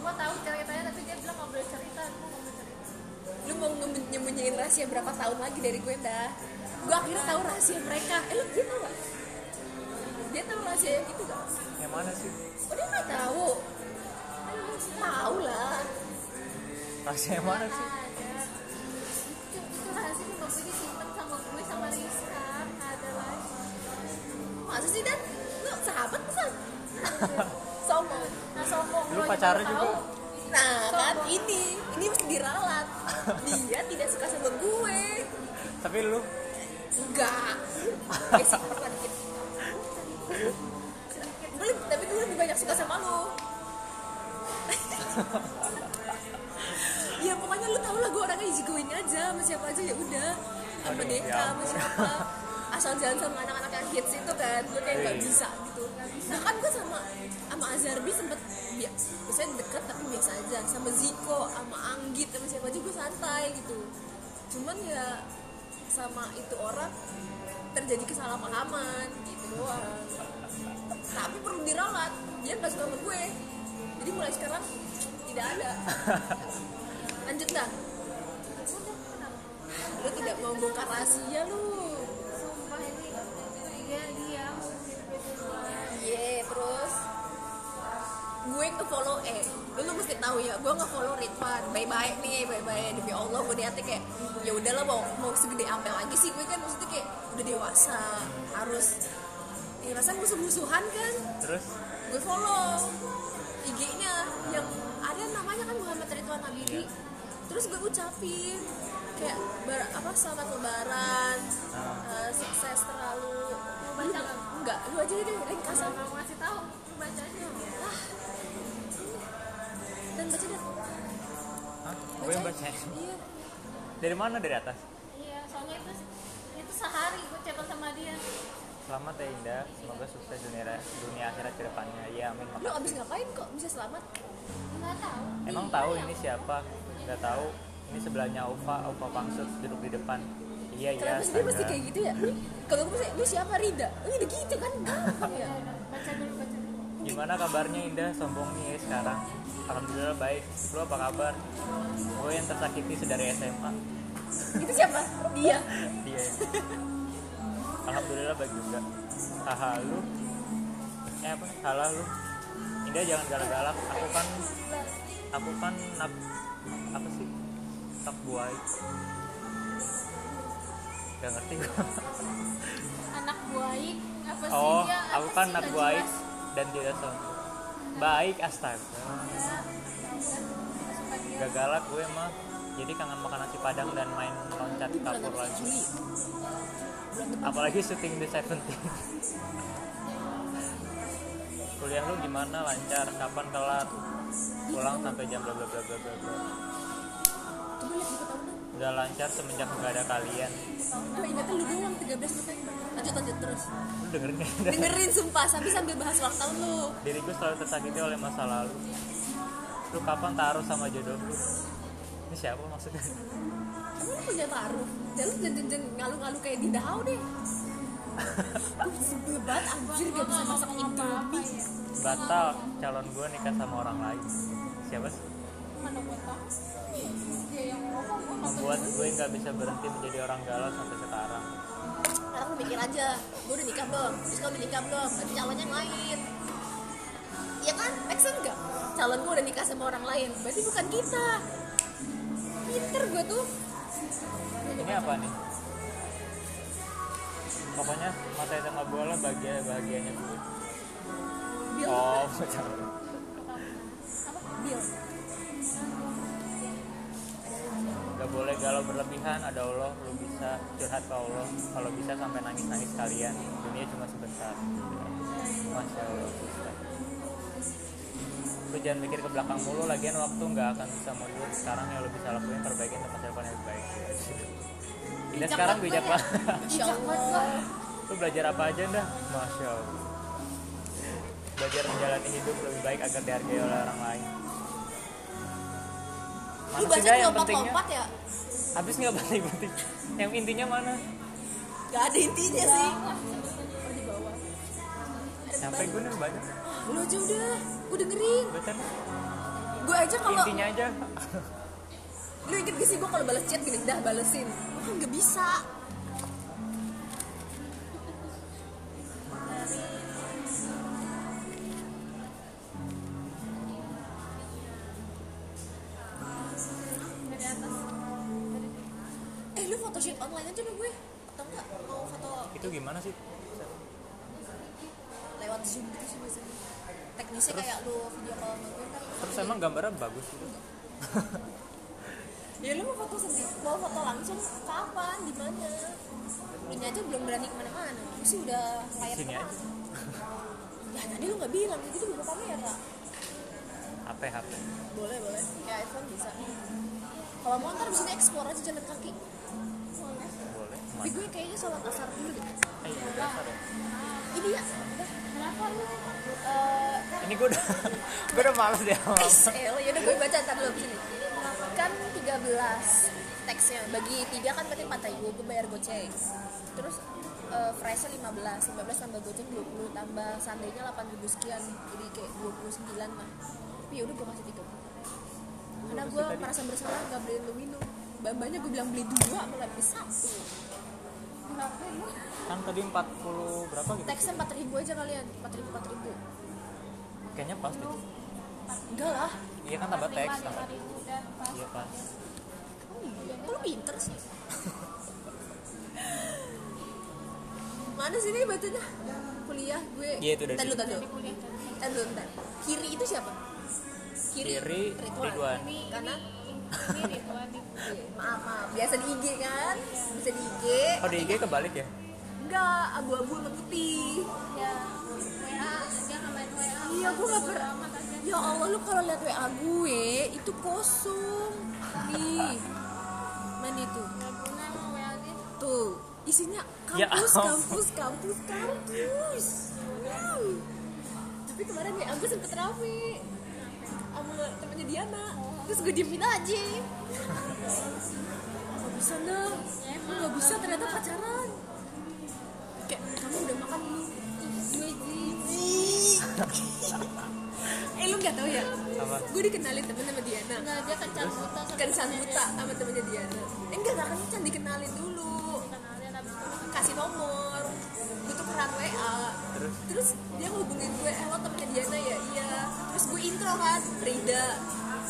Gua tahu ceritanya tapi dia bilang nggak boleh cerita. Lu mau nyembunyiin rahasia berapa tahun lagi dari gue dah? Gue akhirnya tahu rahasia mereka. Lu dia tahu nggak? Dia tahu rahasia yang itu nggak? Yang mana sih? Dia nggak tahu. Tahu lah. Rahasia yang mana sih? Itu rahasia yang waktu itu simpen sama gue sama Rizka. Ada lagi. Masa sih Dan? Lu sahabat pesan? Sombong. Lu pacarnya juga? Nah sombong. Kan ini mesti diralat. Dia tidak suka sama gue. Tapi lu? Enggak. Tapi gue lebih banyak suka sama lu. tau lah gue orangnya easy going aja sama siapa aja, ya udah sama Deka sama siapa, asal jalan sama anak-anak yang hits itu kan gue kayak nggak bisa gitu. Bahkan gue sama Azarbi sempet ya biasanya deket tapi biasa aja, sama Ziko sama Anggit sama siapa aja gue santai gitu. Cuman ya sama itu orang terjadi kesalahpahaman gitu doang, tapi perlu dirawat, dia nggak suka sama gue, jadi mulai sekarang tidak ada. Lanjut dah, lu tidak mau bongkar rahasia lu, sumpah ini dia diam yeah. Terus gue nge-follow lu mesti tahu ya, gue nge-follow Ridwan baik-baik nih, baik-baik demi Allah. Gue niatnya kayak ya udahlah, mau segede apa lagi sih, gue kan maksudnya kayak udah dewasa harus ya, rasa musuh-musuhan kan. Terus gue follow IG-nya yang ada namanya kan Muhammad Ridwan Habibie. Terus gue ucapin kayak selamat lebaran, sukses terlalu. Mau baca kan? Enggak, lu aja deh link asal mau ngasih tahu bacanya. Lah. Dan baca deh. Hah? Gue baca. Iya. Dari mana? Dari atas? Iya, soalnya itu sehari gue chat sama dia. Selamat ya Indah, semoga sukses dunia akhirat ke depannya. Ya amin. Lu abis ngapain kok bisa selamat? Enggak tahu. Emang tahu ini siapa? Enggak tahu. Ini sebelahnya Ova Pangsut duduk di depan. Iya ya. Kenapa dia mesti kayak gitu ya? Kalau gue sih, lu siapa Rida? Lu udah gitu kan? Ya. Baca dulu. Gimana kabarnya Indah? Sombong nih sekarang. Alhamdulillah baik. Lu apa kabar? Gue yang tersakiti sedari SMA. Itu siapa? Dia. Alhamdulillah baik juga. Haha lu. Apa? Salah lu. Indah jangan galak-galak. Aku kan apa sih? Top buai. Gak ngerti gua. Anak buai apa sih dia? Oh, aku kan anak buai dan dia sombong. Baik astaga. Gak galak gue mah. Jadi kangen makan nasi Padang dan main loncat kapur lagi. Apalagi syuting The 17. Kuliah lu gimana, lancar? Kapan kelar? Pulang sampai jam bla bla bla bla bla. Udah lancar semenjak nggak ada kalian. Gue ingat lu doang 13 November. Lanjut terus. Lu dengerin sumpah sambil bahas ulang tahun lu. Diri gue selalu tersakiti oleh masa lalu. Lu kapan taruh sama jodoh lu? Ini siapa maksudnya? Kamu punya taruh? Jangan ngalu-ngalu kayak di Dahau deh. Bebat anjir gak bisa masak Indomie. Batal calon gue nikah sama orang lain. Siapa sih? Membuat gue gak bisa berhenti menjadi orang galau sampai sekarang. Sekarang lu mikir aja, gue udah nikah belum? Terus kalau udah nikah belum? Ada calon yang lain. Iya kan? Action gak? Calon gue udah nikah sama orang lain, berarti bukan kita. Pinter gue tuh. Ini apa nih? Pokoknya masa sama gue lah bahagianya gue. Oh, macam apa? Bill. Gak boleh galau berlebihan, ada Allah, lu bisa curhat ke Allah. Kalau bisa sampai nangis-nangis kalian. Dunia cuma sebentar. Masya Allah. Lu jangan mikir ke belakang mulu, lagian waktu nggak akan bisa mundur. Sekarang yang lu bisa lakuin perbaikin tempat telepon yang baik. Indah sekarang bijak banget. Insya Allah. Lu belajar apa aja dah? Masya Allah. Belajar menjalani hidup lebih baik agar dihargai oleh orang lain. Mana lu baca lompat-lompat ya? Habis nggak batik-batik. Yang intinya mana? Gak ada intinya sih. Di bawah. Sampai gue nih banyak. Lu aja udah, gue dengerin. Betul. Gue aja kalau intinya aja. Lu inget gak sih gue kalau balas chat gini, dah balesin. Gue kan nggak bisa. Lu photoshoot online aja dong gue, atau enggak mau foto? Itu gimana sih? Lewat Zoom gitu sih biasanya. Teknisnya terus, kayak lu video call sama gue kan. Terus emang gambarnya bagus gitu? Ya lu mau foto sendiri, mau foto langsung kapan, di mana? Ini aja belum berani kemana-mana. Gue sih udah layar teman. Ya tadi lu nggak bilang, jadi gue pamer ya nggak? HP. Boleh. Kayak iPhone bisa. Kalau mau ntar bisa ekspor aja jalan kaki. Boleh. Boleh. Tapi gue kayaknya sholat asar dulu deh. Ayo asar ya. Ini ya. Kenapa lu? Ini gue udah malas deh. Ya udah gue baca ntar dulu sini. Kan 13 teksnya. Bagi 3 kan berarti 4 ribu. Gue bayar goceng. Terus price-nya 15 tambah goceng 20 tambah sandainya 8.000 sekian. Jadi kayak 29 mah. Tapi yaudah gue kasih 3. Karena gue merasa bersalah gak beli lu minum. Bambanya gue bilang beli 2 malah beli 1. Kenapa lu? Kan tadi 40 berapa gitu? Teksnya 4.000 aja kalian. 4.000. Kayaknya pas deh. Enggak lah. Iya kan tambah teks. 4.000 dan pas. Iya pas. Kok lu pinter sih? Mana sih nih bacanya? Kuliah gue. Iya itu dari sini. Tadu. Kiri itu siapa? Kiri Ridwan. Karena ini Ridwan. Maaf. Biasa di IG kan? Bisa di IG. Oh di IG kebalik ya? Enggak, abu-abu sama putih. Ya. WA aja ngamain WA. Iya, gue enggak pernah. Ya Allah, lu kalau lihat WA gue itu kosong. Nih. Mana itu? Enggak guna WA nih. Tuh, isinya kampus. Tapi kemarin WA gue sempet rame. Sama temennya Diana, terus gue diemin aja. Gak bisa dong, gue gak bisa ternyata pacaran. Kayak, kamu udah makan belum? Lu gak tau ya? Gue dikenalin temen sama Diana. Enggak, dia kencan buta sama temennya Diana. Enggak kencan, dikenalin dulu. Kasih nomor, gue tuh peran WA. Terus dia ngehubungin gue, lo temennya Diana ya? Iya. Terus gue intro kan, Rida,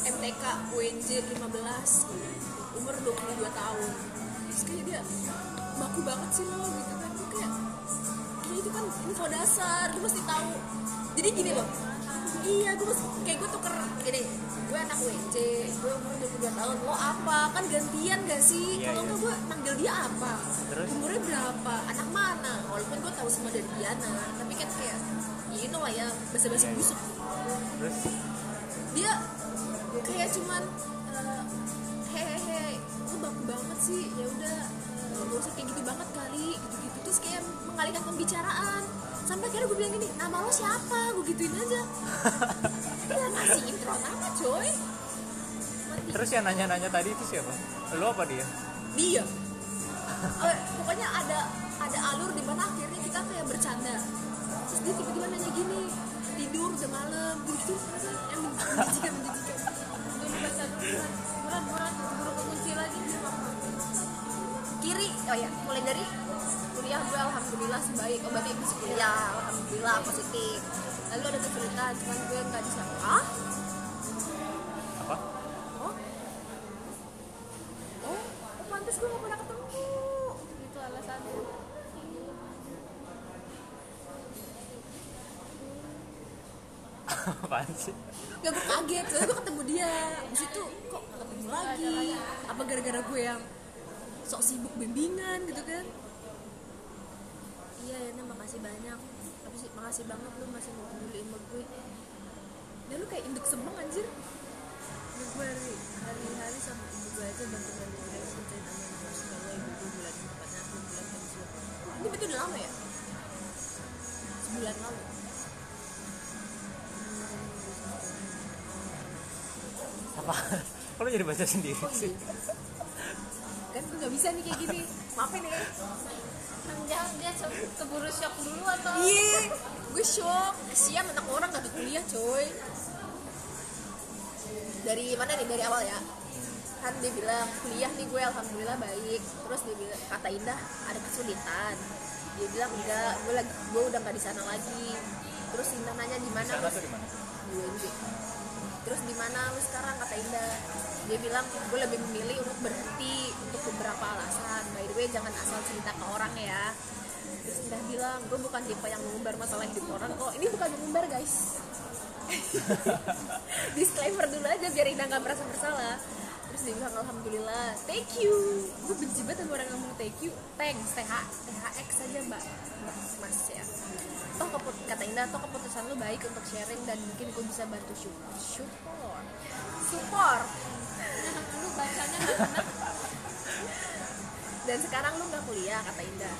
MTK, UNJ 15, umur 22 tahun. Terus kayak dia, baku banget sih lo gitu kan. Gue kayak, ini itu kan info dasar, gue mesti tahu. Jadi gini loh, iya gue mesti, kayak gue tuker gini, gue anak UNJ, gue umur 22 tahun, lo apa? Kan gantian gak sih? Kalau enggak gue manggil dia apa? Terus? Umurnya berapa? Anak mana? Walaupun gue tahu semua dari Diana, tapi kan kayak, you know lah ya, basa-basi busuk. Terus? Dia kayak cuman hehehe, lu baku banget sih, ya udah gak usah kayak gitu banget kali, gitu-gitu. Terus kayak mengalihkan pembicaraan. Sampai akhirnya gue bilang gini, nama lo siapa? Gue gituin aja. Dia masih intro nama coy. Mati. Terus yang nanya-nanya tadi itu siapa? Lu apa dia? Dia. Pokoknya ada alur di mana akhirnya kita kayak bercanda. Terus dia tiba-tiba nanya gini, tidur udah malam gitu, yang menjijikan gue baca bulan buru kekunci lagi kiri. Oh ya, mulai dari kuliah gue alhamdulillah sebaik. Oh berarti abis kuliah alhamdulillah positif. Lalu ada kesulitan, cuman gue nggak bisa oh pantes gue nggak pernah ketemu itu alasannya. Apaan sih? Gak, gue kaget, soalnya gue ketemu dia. Abis itu kok ketemu lagi. Apa gara-gara gue yang sok sibuk bimbingan gitu kan? Iya Yana, makasih banyak. Tapi makasih banget lu masih mau peduliin sama gue. Ya lu kayak induk semang anjir. Ya gue hari-hari sama ibu gue aja bantuan gue dari ceritain sama ibu gue. Setelah ibu gue bulan 4 aku bulan 5. Ini betul udah lama ya? Sebulan lalu. Apa? Kok lo jadi baca sendiri sih? Kan gue gak bisa nih kayak gini. Maafin ya. Jangan dia keburu shock dulu atau? Iya, gue shock. Kesian anak orang gak di kuliah coy. Dari mana nih? Dari awal ya. Kan dia bilang kuliah nih gue alhamdulillah baik. Terus dia bilang, kata Indah ada kesulitan. Dia bilang enggak, gue udah gak di sana lagi. Terus Indah nanya di mana? Sana tuh di mana? UNJ. Terus di mana lu sekarang, kata Indah. Dia bilang gue lebih memilih untuk berhenti untuk beberapa alasan. By the way jangan asal cerita ke orang ya. Terus Indah bilang gue bukan tipe yang mengumbar masalah hidup orang kok. Ini bukan mengumbar guys. Disclaimer dulu aja biar Indah nggak merasa bersalah. Terus dia bilang alhamdulillah, thank you. Gue benci banget sama orang ngomong thank you. Thanks, THX aja mbak mas ya. Kata Indah, toh keputusan lu baik untuk sharing dan mungkin gue bisa bantu support. Lu bacanya Dan sekarang lu nggak kuliah, kata Indah.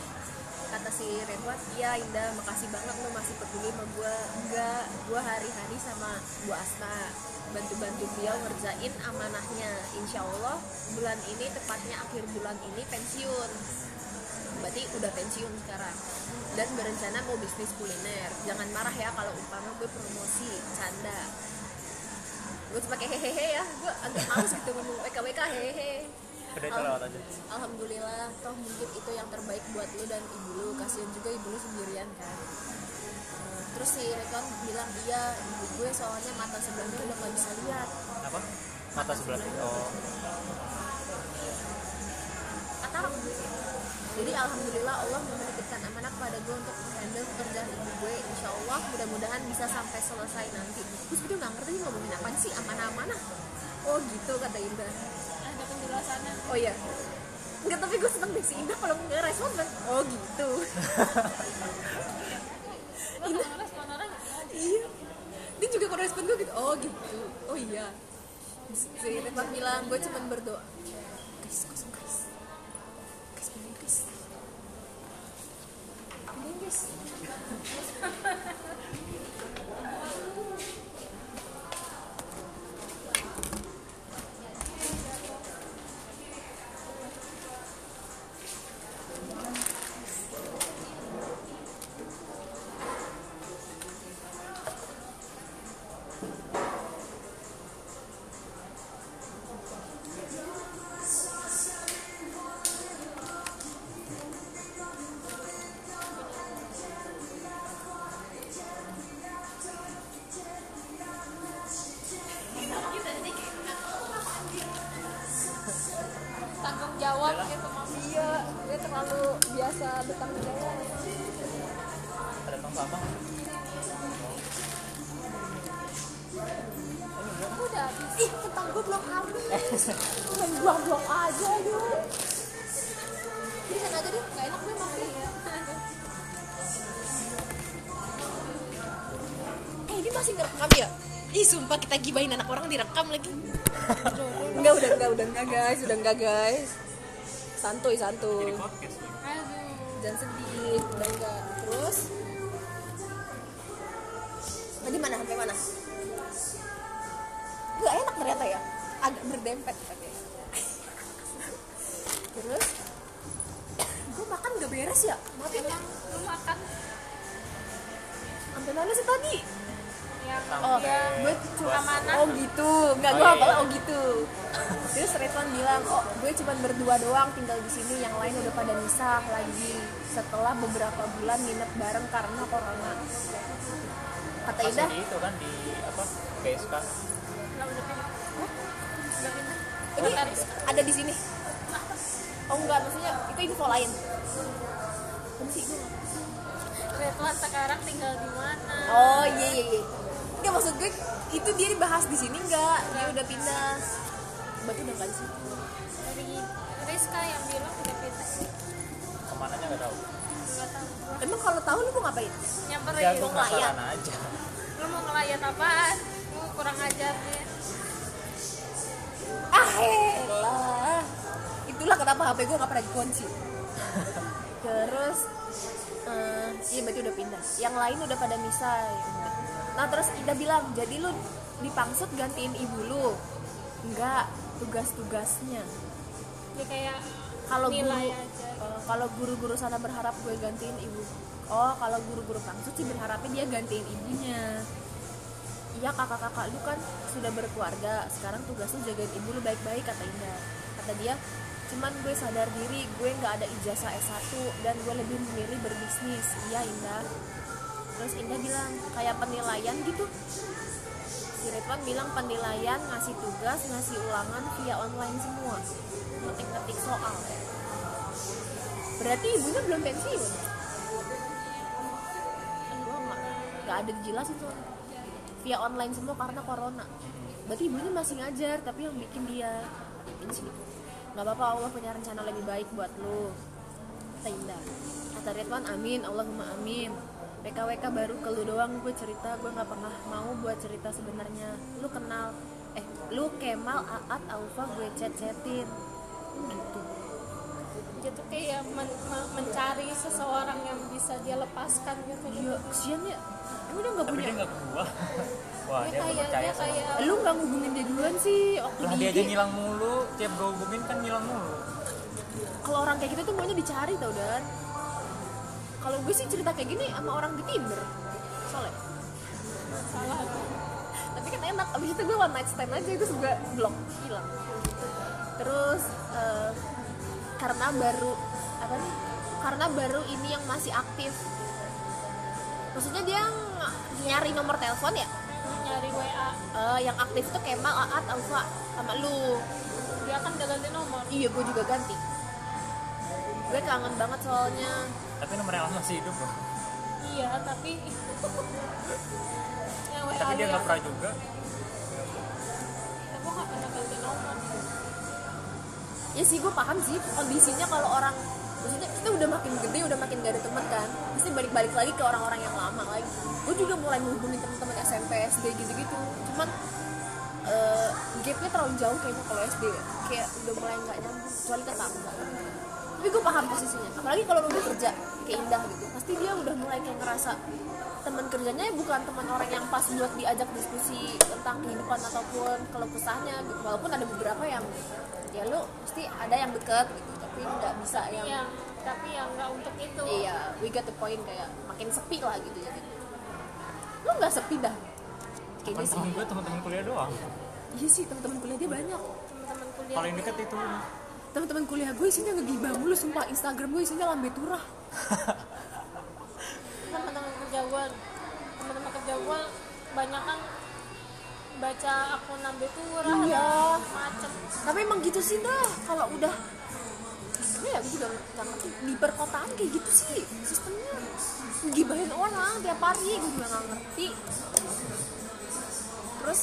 Kata si Renwat, iya Indah, makasih banget lu masih peduli sama gue. Enggak, gue hari-hari sama Bu Asta, bantu-bantu beliau ngerjain amanahnya. Insya Allah bulan ini, tepatnya akhir bulan ini pensiun. Berarti udah pensiun sekarang. Dan berencana mau bisnis kuliner. Jangan marah ya kalau umpama gue promosi, canda. Gue cuma kayak hehehe ya, gue agak males gitu ngomong WKWK hehehe. Alhamdulillah, toh mungkin itu yang terbaik buat lu dan ibu lu. Kasian juga ibu lu sendirian kan. Terus si Rekon bilang, iya ibu gue soalnya mata sebelahnya udah gak bisa lihat. Apa? Mata sebelahnya? Oh. Atau jadi alhamdulillah Allah menitipkan amanah pada gue untuk handle pekerjaan ibu gue. Insya Allah mudah-mudahan bisa sampai selesai nanti. Terus gue gak ngerti ngomongin apaan sih amanah-amanah. Oh gitu, kata Indah. Penjelasannya. Oh iya. Enggak, tapi gue seneng deh si Indah kalau nggak respon kan. Oh gitu. Indah respon orang. Iya. Dia juga kalau respon gue gitu. Oh gitu. Oh iya. Si Rekon bilang gue cuma berdoa. Guys, kosong guys. Guys, pengen guys. Pengen guys. Gibahin anak orang direkam lagi. Enggak, udah enggak guys. Santuy. Jangan sedih, udah enggak. Terus tadi sampai mana? Enggak enak ternyata ya. Agak berdempet pakai. Terus gue makan enggak beres ya? Maafin ya. Lu makan. Sampai mana sih tadi? Oh, gue amanah. Oh gitu, nggak gue apa? Oh gitu. Terus Redwan bilang, oh gue cuma berdua doang tinggal di sini, yang lain udah pada misah lagi setelah beberapa bulan nginep bareng karena corona. Kata Ida. Masih itu kan di apa? KSK. Ini ada di sini. Oh enggak, maksudnya itu info lain. Benci gue. Redwan sekarang tinggal di mana? Oh iya. Enggak, maksud gue itu dia dibahas di sini enggak? Dia udah pindah. Berarti udah enggak sih? Dari Rizka yang bilang udah pindah. Kemananya enggak tahu. Emang kalau tahu lu mau ngapain? Nyamperin ya, mau ngelayat aja. Lu mau ngelayat apaan? Lu kurang ajar deh. Alah. Itulah kenapa HP gue enggak pernah dikunci. Terus iya berarti udah pindah. Yang lain udah pada misah. Nah terus Ida bilang, jadi lu dipangsut gantiin ibu lu? Enggak, tugas-tugasnya. Ya kayak kalau guru-guru sana berharap gue gantiin ibu. Oh kalau guru-guru pangsut sih berharapnya dia gantiin ibunya. Iya, kakak-kakak lu kan sudah berkeluarga. Sekarang tugasnya jagain ibu lu baik-baik, kata Ida. Kata dia, cuman gue sadar diri, gue gak ada ijazah S1 dan gue lebih memilih berbisnis. Iya Indah. Terus Indah bilang, kayak penilaian gitu. Si Redwan bilang penilaian, ngasih tugas, ngasih ulangan via online semua. Ngetik-ngetik soal. Berarti ibunya belum pensiun. Gak ada jelas itu. Via online semua karena corona. Berarti ibunya masih ngajar, tapi yang bikin dia pensiun. Gak apa-apa, Allah punya rencana lebih baik buat lu, kata Indah. Kata Ridwan, amin, Allahumma amin. PKWK baru ke lu doang gue cerita, gue gak pernah mau buat cerita sebenarnya. Lu kenal, lu Kemal, Aat, Alfa gue chat-chatin gitu. Jadi kayak mencari seseorang yang bisa dia lepaskan gitu. Iya, kesian ya. Emang udah gak punya. Tapi dia gak punya. Wah, dia percaya sama kayak... Lu gak ngubungin dia duluan sih waktu lah, dia aja ngilang mulu. Tiap gue hubungin kan ngilang mulu. Kalau orang kayak gitu tuh maunya dicari tau, Dan. Kalau gue sih cerita kayak gini sama orang di Tinder. Soalnya salah aku. Tapi kan enak, abis itu gue one night stand aja, itu juga blok, hilang. Terus karena baru ini yang masih aktif. Maksudnya dia nyari nomor telepon ya? Nyari WA. Yang aktif tuh Kemal, Aat, Alfa sama lu. Dia kan udah ganti nomor. Iya, gue juga ganti. Gue kangen banget soalnya. Tapi nomor yang masih hidup loh. Iya, tapi ya, WA tapi dia nggak pernah juga. Aku nggak pernah ganti nomor. Ya sih, gue paham sih kondisinya kalau orang, maksudnya kita udah makin gede, udah makin gak ada teman kan, pasti balik-balik lagi ke orang-orang yang lama lagi. Gue juga mulai menghubungi teman-teman SMP, SD gitu-gitu. Cuman gapnya terlalu jauh kayaknya kalau SD, kayak udah mulai nggak nyambung, kecuali ketambah. Tapi gue paham posisinya. Apalagi kalau udah kerja kayak Indah gitu, pasti dia udah mulai kayak ngerasa teman kerjanya bukan teman orang yang pas buat diajak diskusi tentang kehidupan ataupun keluh kesahnya gitu. Walaupun ada beberapa yang ya lu pasti ada yang deket gitu, tapi nggak bisa yang tapi yang nggak untuk itu. Iya, we got the point, kayak makin sepi lah gitu. Jadi lu nggak sepi dah kayaknya sih. Temen gue teman-teman kuliah doang. Iya sih, teman-teman kuliah dia banyak. Teman-teman kuliah paling deket itu. Teman-teman kuliah gue isinya ngegibah mulu, sumpah. Instagram gue isinya lambe turah. Teman-teman kerja gue banyak kan baca akun lambe turah. Iya, macem. Tapi emang gitu sih dah, kalau udah ya gue juga nggak ngerti di perkotaan kayak gitu sih sistemnya, ngegibahin orang tiap hari. Gue juga nggak ngerti. Terus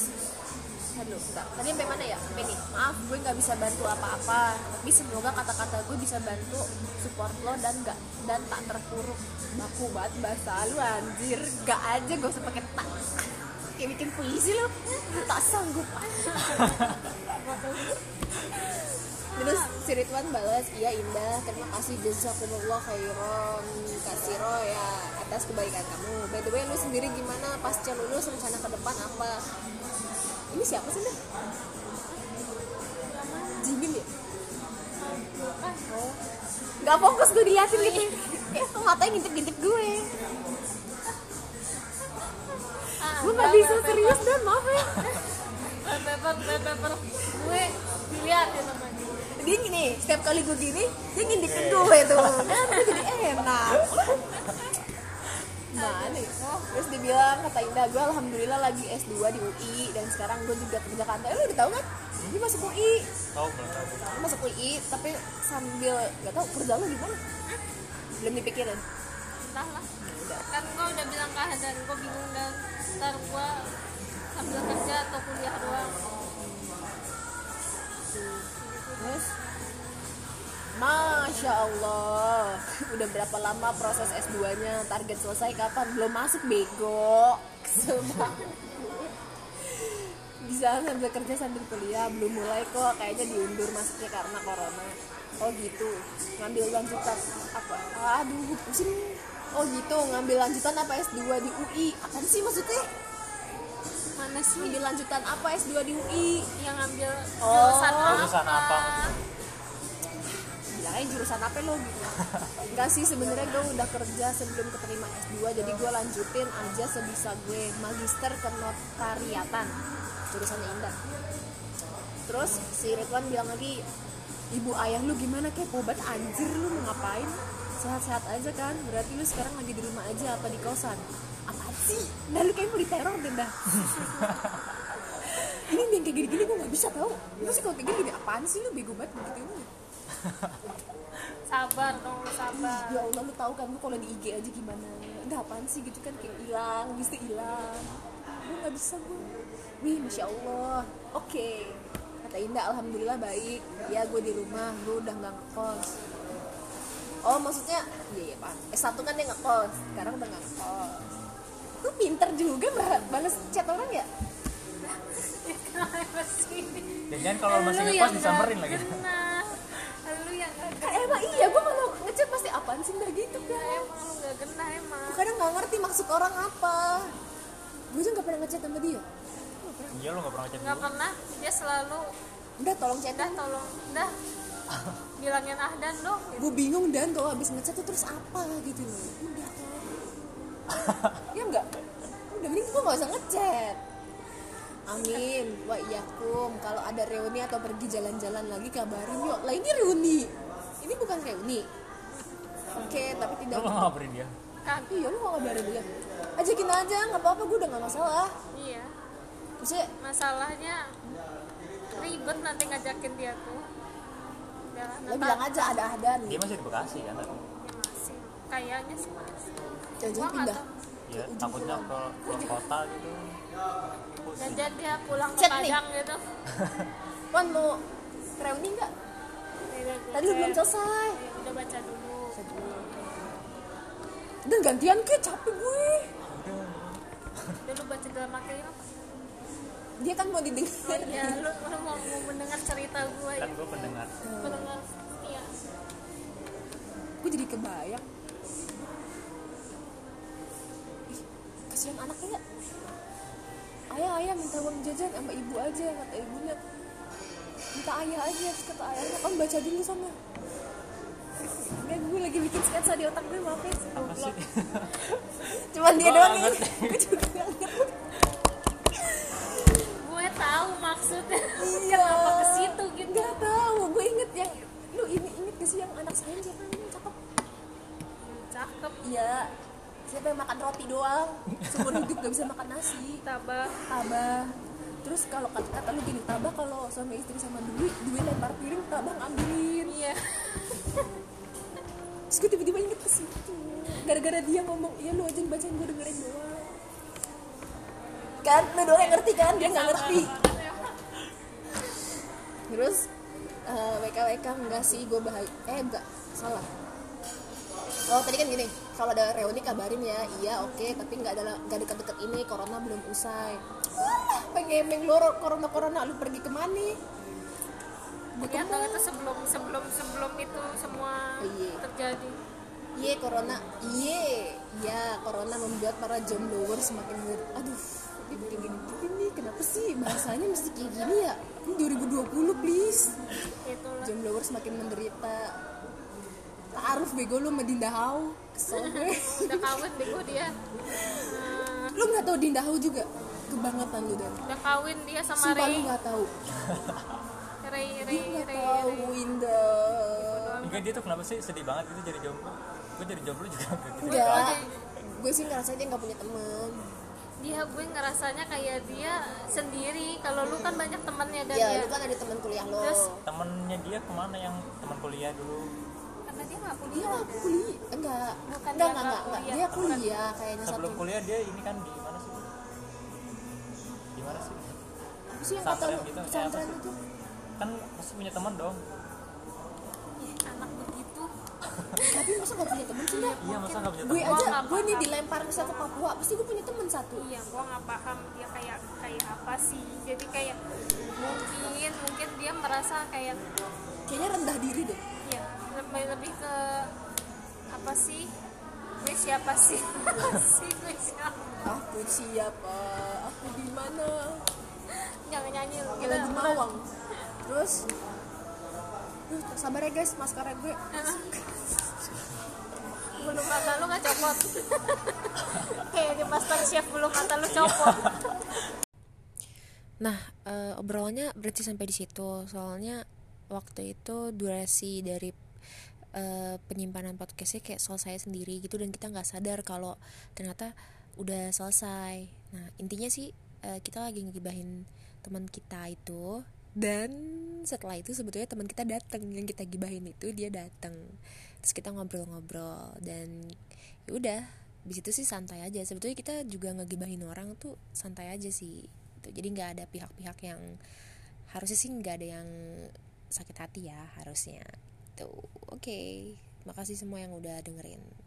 aduh, tadi sampai mana ya? Sampai nih, maaf gue gak bisa bantu apa-apa, tapi semoga kata-kata gue bisa bantu support lo dan tak terpuruk. Baku banget bahasa lu anjir, gak aja gak usah pakai tak, kayak bikin puisi lo. Tak sanggup. Terus si Ridwan balas, iya Indah, terima kasih jazakumullah khairan kasiro ya atas kebaikan kamu. By the way, lu sendiri gimana pasca lulus, rencana ke depan apa? Ini siapa sih dah? Jimin ya? Oh. Gak fokus gue diliatin gitu. Matanya ngintip-ngintip gue. Gue gak bisa serius dan maaf ya. Paper gue diliatin sama dia. Dia gini, setiap kali gue gini dia ngintipin gue tuh. Nah, gue jadi enak. Mana ya? Terus dibilang kata Indah, gue alhamdulillah lagi S2 di UI dan sekarang gue juga kerja kantor. Lu udah tahu kan? Dia masuk UI. Tahu belum? Masuk UI tapi sambil nggak tahu kerja lu di mana? Belum dipikirin. Entahlah. Udah. Kan gue udah bilang ke Hadan, gue bingung dan ntar gue sambil kerja atau kuliah doang. Terus Masya Allah, udah berapa lama proses S2-nya, target selesai kapan? Belum masuk, bego. Semua bisa sambil kerja sambil kuliah, belum mulai kok, kayaknya diundur masuknya karena corona. Oh gitu, ngambil lanjutan apa? Aduh, pusing. Oh gitu, ngambil lanjutan apa S2 di UI? Apa sih maksudnya? Mana sih? Ngambil lanjutan apa S2 di UI? Yang ngambil jurusan apa? Bilangnya jurusan apa lo gitu. Enggak sih, sebenarnya gue udah kerja sebelum keterima S2, jadi gue lanjutin aja sebisa gue magister kenotariatan jurusannya Indah. Terus si Ridwan bilang lagi, ibu ayah lu gimana, kepo banget anjir lu, mau ngapain? Sehat-sehat aja kan, berarti lu sekarang lagi di rumah aja apa di kosan? Apa sih? Nah lu kayak mau diteror deh dah. Ini yang kayak gini-gini gue gak bisa tau. Lu sih kalau kayak gini apaan sih lu, bego banget begitu lu. Sabar dong, sabar. Ya Allah, lu tahu kan, lu kalau di IG aja gimana? Udah apaan sih gitu kan, kayak hilang, habis itu hilang. Gue nggak bisa gue. Wih, Masya Allah. Oke. Kata Indah, alhamdulillah baik. Ya, gue di rumah, gue udah nggak ngekos. Oh, maksudnya, iya ya paham. S1 kan dia ngekos, sekarang udah nggak ngekos. Lu pinter juga balas chat orang ya? Jangan kalau masih ngekos disamperin lagi. Lu yang gak kena. Emang iya, gue kalau ngecat pasti apaan sih udah gitu kan. Emang lu gak kena emang. Gue kadang gak ngerti maksud orang apa. Gue juga gak pernah ngecat sama dia. Iya lu gak pernah ngecat. Gak pernah, dia selalu udah tolong chatin. Udah tolong, udah bilangin Ahdan dong gitu. Gue bingung Dan kalau abis ngecat tuh terus apa gitu loh. Udah tolong. Iya enggak? Udah mending gue gak usah ngecat. Amin, wa iyakum. Kalau ada reuni atau pergi jalan-jalan lagi kabarin yuk. Lah ini reuni. Ini bukan reuni. Oke, tapi tidak. Lu ngabarin dia. Iya, lu mau ngabarin dia. Ajakin aja, enggak apa-apa, gue udah enggak masalah. Iya. Maksudnya, masalahnya ribet nanti ngajakin dia tuh. Lu bilang aja ada Ahdan. Dia masih di Bekasi kan? Dia masih. Kayaknya sih masih. Jangan pindah. Ya, takutnya ke kota gitu. Jajan dia pulang ke Padang gitu. Wan mau reuni enggak? Tadi lu belum selesai. Udah baca dulu. Dan gantian ke capek gue. Udah lu baca dalam akhirnya apa? Dia kan mau didengar. Oh, ya, lu mau mendengar cerita gue. Kan gue pendengar. Pendengar. Iya. Gue jadi kebayang. Ih, kasihan anaknya. Ayah minta uang jajan sama ibu aja, kata ibunya minta ayah aja, kata ayahnya kan baca dulu sana. Enggak, gue lagi bikin sketsa di otak gue, maaf ya. Apa sih? Cuman dia doang nih, gue juga gak ngerti. Gue tahu maksudnya, iya. Kenapa ke situ gitu. Gak tahu, gue inget yang, lu inget gak sih yang anak saya yang cakep? Cakep? Iya. Siapa yang makan roti doang, seumur hidup gak bisa makan nasi. Tabah. Terus kalau kata lu gini, Tabah kalau suami istri sama duit lempar piring, Tabah ngambilin. Iya. Terus gue tiba-tiba inget ke situ. Gara-gara dia ngomong, iya lu aja bacain gue dengerin doang. Kan, lu doang yang ngerti kan, dia gak ngerti. Terus, WKWK enggak sih, gue bahaya. Enggak, salah. Oh tadi kan gini, kalau ada reuni kabarin ya, iya oke, tapi nggak dekat-dekat ini, corona belum usai. Wah, pengemeng lu corona lu pergi kemana? Bukan itu sebelum itu semua terjadi. Corona membuat para jombloer semakin aduh, gini kenapa sih bahasanya mesti kayak gini ya? Ini 2020 please. Jombloer semakin menderita. Ta'aruf bego lu sama Dinda Hau. Kesel gue. Udah kawin bego dia. Lu gak tau Dinda Hau juga? Kebangetan lu Dan. Udah kawin dia sama Sumpah Rey. Sumpah lu gak tau. Rey. Dia gak tau Winda. Enggak, dia tuh kenapa sih sedih banget gitu jadi jomblo. Gue jadi jomblo juga gitu. Enggak. Gue sih ngerasa dia gak punya temen. Gue ngerasanya kayak dia sendiri. Kalau lu kan banyak temennya Dan. Iya, lu kan ada temen kuliah lo. Terus temennya dia kemana yang temen kuliah dulu? Enggak. Dia kuliah kayaknya satu. Sebelum kuliah dia ini kan di mana sih? Di mana sih? Apa sih yang kata pesantren itu? Kan masih punya teman dong. Ya, anak begitu. Tapi masa enggak punya teman sih? Iya, masa enggak punya teman. Gue nih dilempar misalnya ke Papua, pasti gue punya teman satu. Iya, gue enggak paham dia kayak apa sih. Jadi kayak mungkin dia merasa kayak kayaknya rendah diri deh. Iya. Lebih ke apa sih? Gue siapa sih? Aku siapa? Aku di mana? Jangan nyanyi lu. Kita di Mawang. Terus sabar ya guys, maskernya gue. Belum kata lu enggak copot. Kayak di MasterChef belum kata lu copot. Nah, obrolannya berarti sampai di situ. Soalnya waktu itu durasi dari penyimpanan podcastnya kayak selesai sendiri gitu dan kita nggak sadar kalau ternyata udah selesai. Nah intinya sih kita lagi ngegibahin teman kita itu dan setelah itu sebetulnya teman kita datang, yang kita gibahin itu dia datang, terus kita ngobrol-ngobrol dan ya udah di situ sih santai aja. Sebetulnya kita juga ngegibahin orang tuh santai aja sih gitu. Jadi nggak ada pihak-pihak yang harusnya sih nggak ada yang sakit hati ya harusnya. Oke, makasih semua yang udah dengerin.